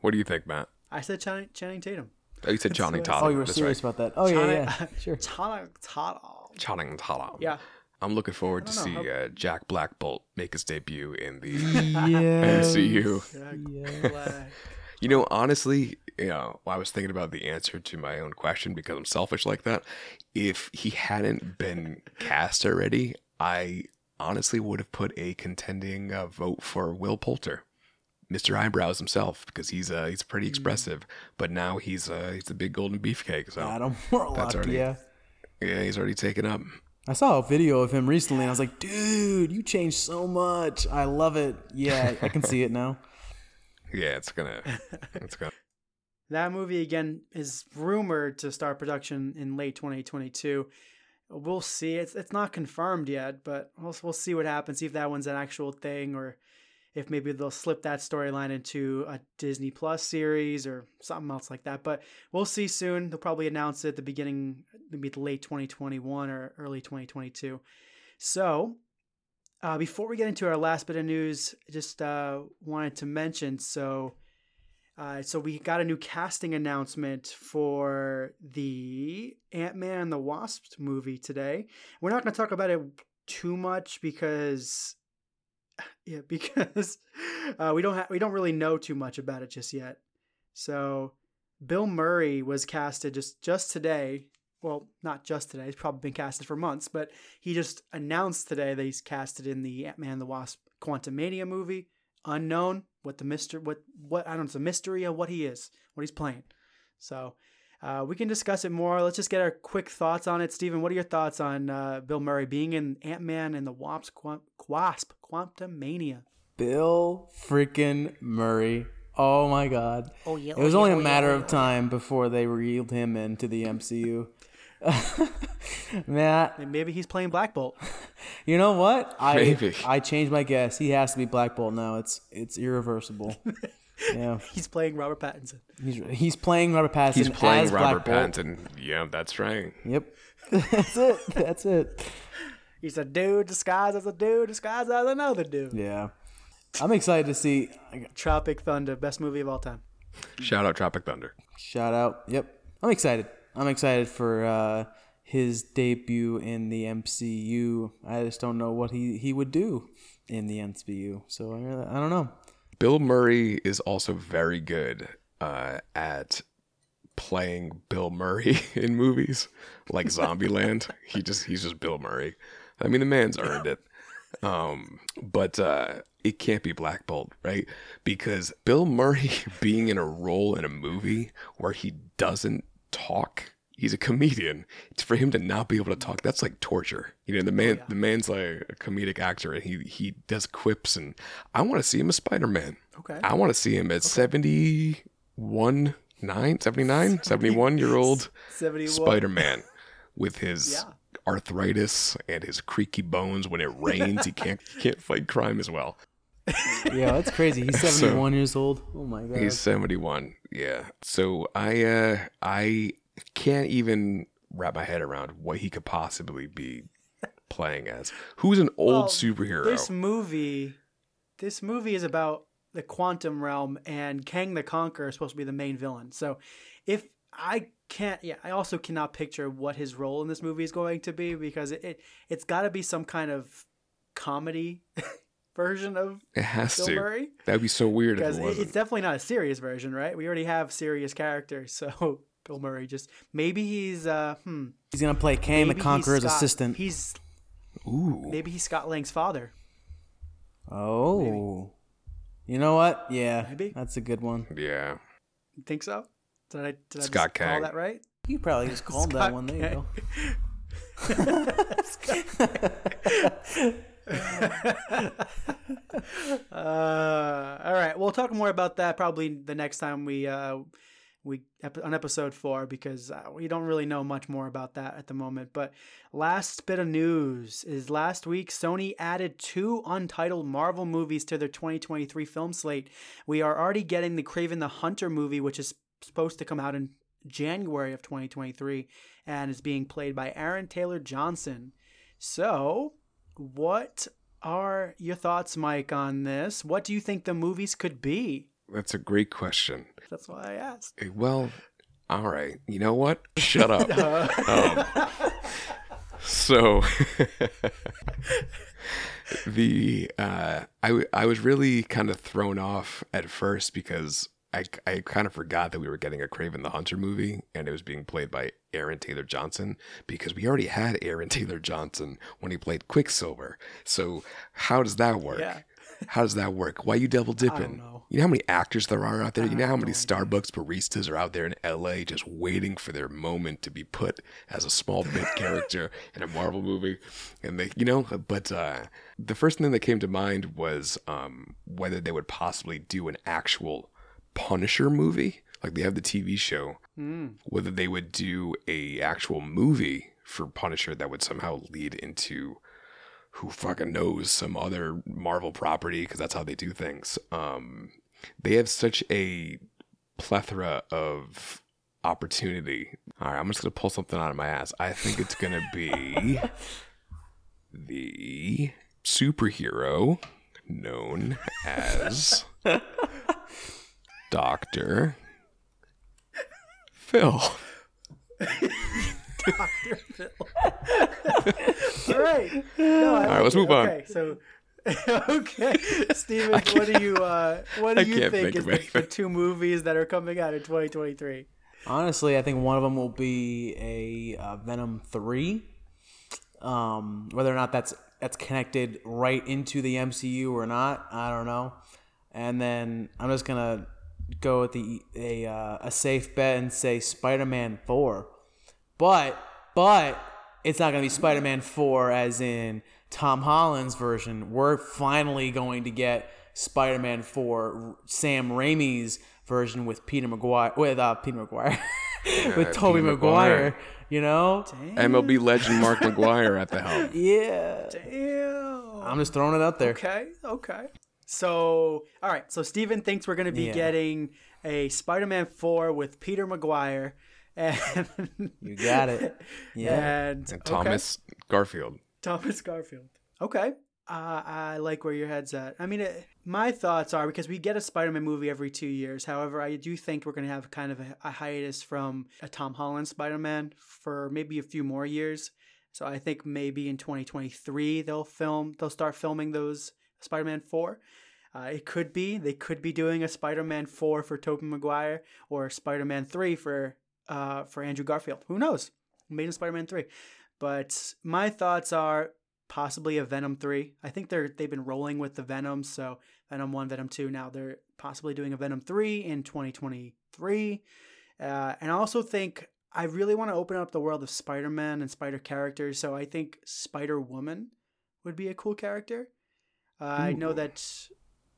What do you think, Matt? I said Channing, Channing Tatum. Oh, you said Channing Tatum. Oh, you were That's serious right. about that. Oh, Channing, yeah, yeah. Sure. Channing Tatum. Channing Tatum. Yeah. I'm looking forward to know, see how... uh, Jack Black Bolt make his debut in the yes. M C U. Jack Black. You know, honestly, you know, I was thinking about the answer to my own question because I'm selfish like that. If he hadn't been cast already, I honestly would have put a contending uh, vote for Will Poulter. Mister Eyebrows himself, because he's uh he's pretty expressive, but now he's uh he's a big golden beefcake. So Adam Warlock, already, yeah, yeah, he's already taken up. I saw a video of him recently, and I was like, dude, you changed so much. I love it. Yeah, I can see it now. Yeah, it's gonna, it's gonna. That movie again is rumored to start production in late twenty twenty-two. We'll see. It's it's not confirmed yet, but we'll we'll see what happens. See if that one's an actual thing or. If maybe they'll slip that storyline into a Disney Plus series or something else like that. But we'll see soon. They'll probably announce it at the beginning, maybe late twenty twenty-one or early twenty twenty-two. So uh, before we get into our last bit of news, I just uh, wanted to mention, so uh, so we got a new casting announcement for the Ant-Man and the Wasp movie today. We're not going to talk about it too much because... Yeah, because uh, we don't ha- we don't really know too much about it just yet. So Bill Murray was casted just, just today. Well, not just today. He's probably been casted for months, but he just announced today that he's casted in the Ant-Man and the Wasp Quantumania movie. Unknown what the mystery what what I don't know, it's a mystery of what he is, what he's playing. So uh, we can discuss it more. Let's just get our quick thoughts on it. Steven, what are your thoughts on uh, Bill Murray being in Ant-Man and the Wasp Quant- Wasp? Quantumania. Bill freaking Murray. Oh my God. Oh yeah. It was oh, only yeah, a matter oh, yeah. of time before they reeled him into the M C U. Matt. Maybe he's playing Black Bolt. You know what? I Maybe. I changed my guess. He has to be Black Bolt now. It's it's irreversible. Yeah. He's playing Robert Pattinson. He's he's playing Robert Pattinson. He's playing as Robert Black Pattinson. Bolt. Yeah, that's right. Yep. That's it. That's it. He's a dude disguised as a dude disguised as another dude. Yeah. I'm excited to see Tropic Thunder, best movie of all time. Shout out Tropic Thunder. Shout out. Yep. I'm excited. I'm excited for uh, his debut in the M C U. I just don't know what he, he would do in the M C U. So I really, I don't know. Bill Murray is also very good uh, at playing Bill Murray in movies like Zombieland. he just he's just Bill Murray. I mean, the man's earned it. Um, but uh, it can't be Black Bolt, right? Because Bill Murray being in a role in a movie where he doesn't talk, he's a comedian. It's for him to not be able to talk. That's like torture. You know, the man, oh, yeah. the man's like a comedic actor, and he he does quips. And I want to see him as Spider-Man. Okay. I want to see him at okay. seventy-one, nine, seventy-nine, seventy-one year old Spider-Man with his. Yeah. Arthritis and his creaky bones. When it rains, he can't he can't fight crime as well. Yeah, that's crazy. He's seventy-one so, years old. Oh my god. He's seventy-one. Yeah. So I uh, I can't even wrap my head around what he could possibly be playing as. Who's an old well, superhero? This movie, this movie is about the quantum realm, and Kang the Conqueror is supposed to be the main villain. So if I can't, yeah, I also cannot picture what his role in this movie is going to be, because it, it it's got to be some kind of comedy version of it has Bill to. Murray. That'd be so weird if it wasn't. It's definitely not a serious version, right? We already have serious characters, so Bill Murray just maybe he's uh hmm. He's gonna play Kang the Conqueror's Scott, assistant. He's ooh. Maybe he's Scott Lang's father. Oh, maybe. You know what? Yeah, maybe that's a good one. Yeah, you think so? Did I, did I just call that right? You probably just called Scott that one. There Kang. You go. uh, all right. We'll talk more about that probably the next time we uh, we on episode four, because we don't really know much more about that at the moment. But last bit of news is last week, Sony added two untitled Marvel movies to their twenty twenty-three film slate. We are already getting the Kraven the Hunter movie, which is supposed to come out in January of twenty twenty-three, and is being played by Aaron Taylor Johnson. So what are your thoughts, Mike, on this? What do you think the movies could be? That's a great question. That's why I asked. Well, all right. You know what? Shut up. Uh. Um, so the uh, I, I was really kind of thrown off at first, because I, I kind of forgot that we were getting a Kraven the Hunter movie, and it was being played by Aaron Taylor Johnson, because we already had Aaron Taylor Johnson when he played Quicksilver. So how does that work? Yeah. How does that work? Why are you double dipping? You know how many actors there are out there? You know how many Starbucks baristas are out there in L A just waiting for their moment to be put as a small bit character in a Marvel movie? And they, you know, but uh, the first thing that came to mind was um, whether they would possibly do an actual Punisher movie, like they have the T V show, mm. whether they would do a actual movie for Punisher that would somehow lead into, who fucking knows, some other Marvel property, because that's how they do things. Um, they have such a plethora of opportunity. All right, I'm just going to pull something out of my ass. I think it's going to be the superhero known as Doctor Phil. Doctor Phil. All right. No, All right. Let's move on. Okay. So, okay, Steven, what do you uh, what do I you think is the, the two movies that are coming out in twenty twenty-three? Honestly, I think one of them will be a uh, Venom three. Um, whether or not that's that's connected right into the M C U or not, I don't know. And then I'm just gonna go with the a uh, a safe bet and say Spider-Man four, but but it's not gonna be Spider-Man four as in Tom Holland's version. We're finally going to get Spider-Man four, Sam Raimi's version with Peter Maguire with uh, Peter Maguire with uh, Tobey Maguire. Maguire. You know, damn. M L B legend Mark Maguire at the helm. Yeah, damn. I'm just throwing it out there. Okay, okay. So, all right. So Steven thinks we're going to be yeah. getting a Spider-Man four with Peter Maguire. And you got it. Yeah. And, and Thomas okay. Garfield. Thomas Garfield. Okay. Uh, I like where your head's at. I mean, it, my thoughts are, because we get a Spider-Man movie every two years. However, I do think we're going to have kind of a, a hiatus from a Tom Holland Spider-Man for maybe a few more years. So I think maybe in twenty twenty-three, they'll film, they'll start filming those Spider-Man four. Uh, it could be, they could be doing a Spider-Man four for Tobey Maguire or Spider-Man three for, uh, for Andrew Garfield. Who knows? Made in Spider-Man three. But my thoughts are, possibly a Venom three. I think they're they've been rolling with the Venom, so Venom one, Venom two. Now they're possibly doing a Venom three in twenty twenty-three. Uh, and I also think I really want to open up the world of Spider-Man and Spider characters. So I think Spider-Woman would be a cool character. Uh, I know that.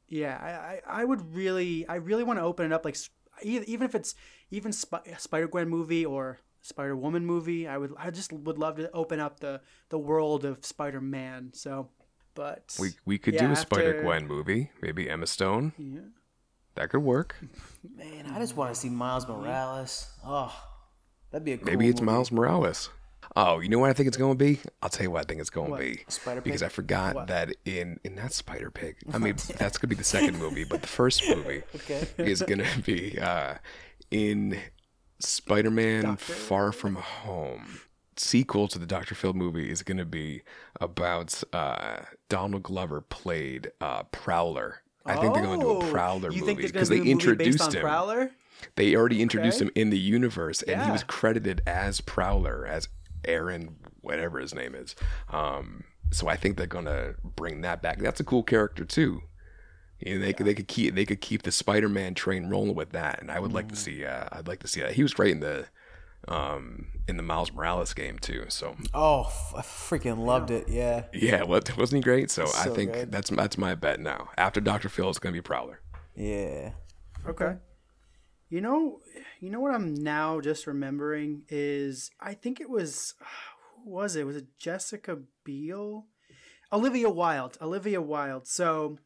Yeah, I, I, I would really I really want to open it up. Like even if it's even Sp- Spider-Gwen movie or Spider-Woman movie, I would, I just would love to open up the, the world of Spider-Man. So, but we we could yeah, do a after... Spider-Gwen movie, maybe Emma Stone. Yeah, that could work. Man, I just want to see Miles Morales. Oh, that'd be a cool maybe it's movie. Miles Morales. Oh, you know what I think it's going to be? I'll tell you what I think it's going to be. Spider-Pig? Because I forgot what? that in, in that Spider-Pig. I mean, that's going to be the second movie, but the first movie okay. is going to be uh, in. Spider-Man Doctor Far From Home, sequel to the Doctor Phil movie, is going to be about uh, Donald Glover played uh, Prowler. I think oh, they're going to do a Prowler you movie because they be introduced based on him. Prowler? They already introduced okay. him in the universe, and yeah. he was credited as Prowler, as Aaron, whatever his name is. Um, so I think they're going to bring that back. That's a cool character too. You know, they yeah. could they could keep they could keep the Spider-Man train rolling with that, and I would mm. like to see uh, I'd like to see that. He was great in the um, in the Miles Morales game too. So oh, I freaking loved yeah. it. Yeah, yeah, wasn't he great? So, so I think good. that's that's my bet now. After Doctor Phil, it's gonna be Prowler. Yeah. Okay. You know, you know what I'm now just remembering is I think it was who was it? Was it Jessica Biel? Olivia Wilde. Olivia Wilde. So.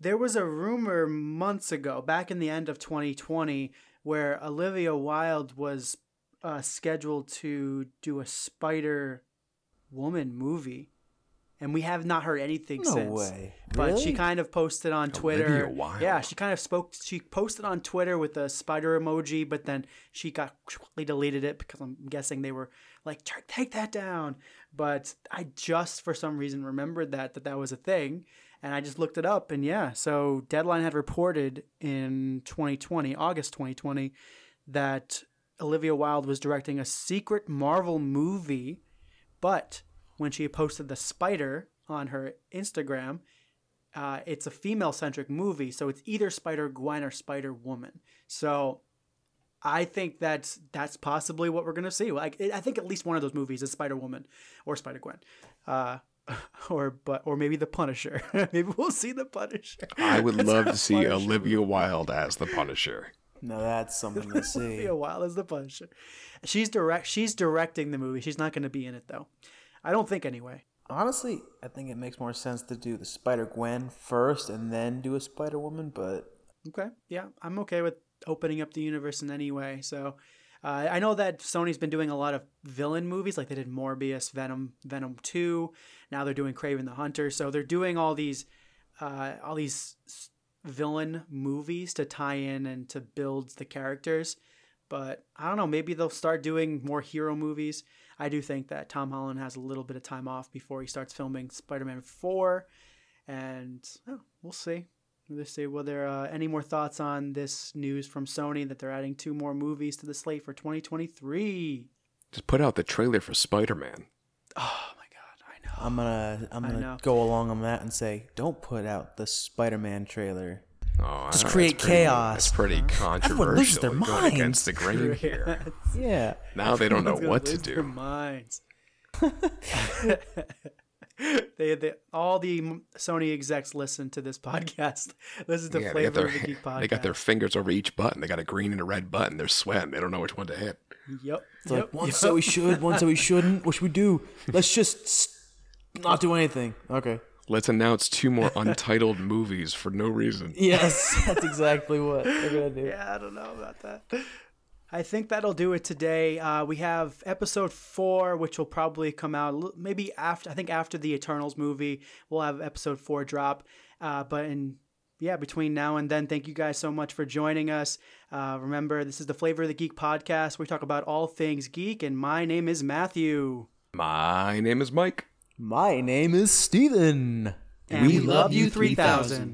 There was a rumor months ago, back in the end of twenty twenty, where Olivia Wilde was uh, scheduled to do a Spider-Woman movie, and we have not heard anything no since. No way! But really? She kind of posted on Olivia Twitter. Wilde. Yeah, she kind of spoke. She posted on Twitter with a spider emoji, but then she got quickly deleted it because I'm guessing they were like, "Take that down." But I just, for some reason, remembered that that that was a thing. And I just looked it up, and yeah, so Deadline had reported in twenty twenty, August twenty twenty, that Olivia Wilde was directing a secret Marvel movie, but when she posted the spider on her Instagram, uh, it's a female-centric movie, so it's either Spider-Gwen or Spider-Woman. So I think that's, that's possibly what we're going to see. Like, I think at least one of those movies is Spider-Woman or Spider-Gwen. Uh Or but or maybe the Punisher. Maybe we'll see the Punisher. I would that's love to see Punisher. Olivia Wilde as the Punisher. No, that's something to see. Olivia Wilde as the Punisher. She's direct. She's directing the movie. She's not going to be in it though. I don't think anyway. Honestly, I think it makes more sense to do the Spider-Gwen first and then do a Spider-Woman. But okay, yeah, I'm okay with opening up the universe in any way. So. Uh, I know that Sony's been doing a lot of villain movies, like they did Morbius, Venom, Venom two. Now they're doing Kraven the Hunter, so they're doing all these, uh, all these villain movies to tie in and to build the characters. But I don't know, maybe they'll start doing more hero movies. I do think that Tom Holland has a little bit of time off before he starts filming Spider-Man four, and oh, we'll see. Let's see, were there uh, any more thoughts on this news from Sony that they're adding two more movies to the slate for twenty twenty-three? Just put out the trailer for Spider-Man. Oh my god, I know. I'm gonna, I'm gonna go along on that and say, don't put out the Spider-Man trailer. Oh, just create that's chaos. Pretty, that's pretty uh-huh. controversial. Everyone loses their minds. Going against the grain here. Yeah. Now they don't know what to do. Their minds. They, they, all the Sony execs listen to this podcast. Listen to yeah, Flavor their, of the Geek podcast. They got their fingers over each button. They got a green and a red button. They're sweating. They don't know which one to hit. Yep. It's yep. like, one yep. said we should, one said we shouldn't. What should we do? Let's just not do anything. Okay. let's announce two more untitled movies for no reason. Yes, that's exactly what they're going to do. Yeah, I don't know about that. I think that'll do it today. Uh, we have episode four, which will probably come out maybe after, I think after the Eternals movie, we'll have episode four drop. Uh, but in, yeah, between now and then, thank you guys so much for joining us. Uh, remember, this is the Flavor of the Geek podcast. We talk about all things geek, and my name is Matthew. My name is Mike. My name is Steven. And we, we love, love you three thousand.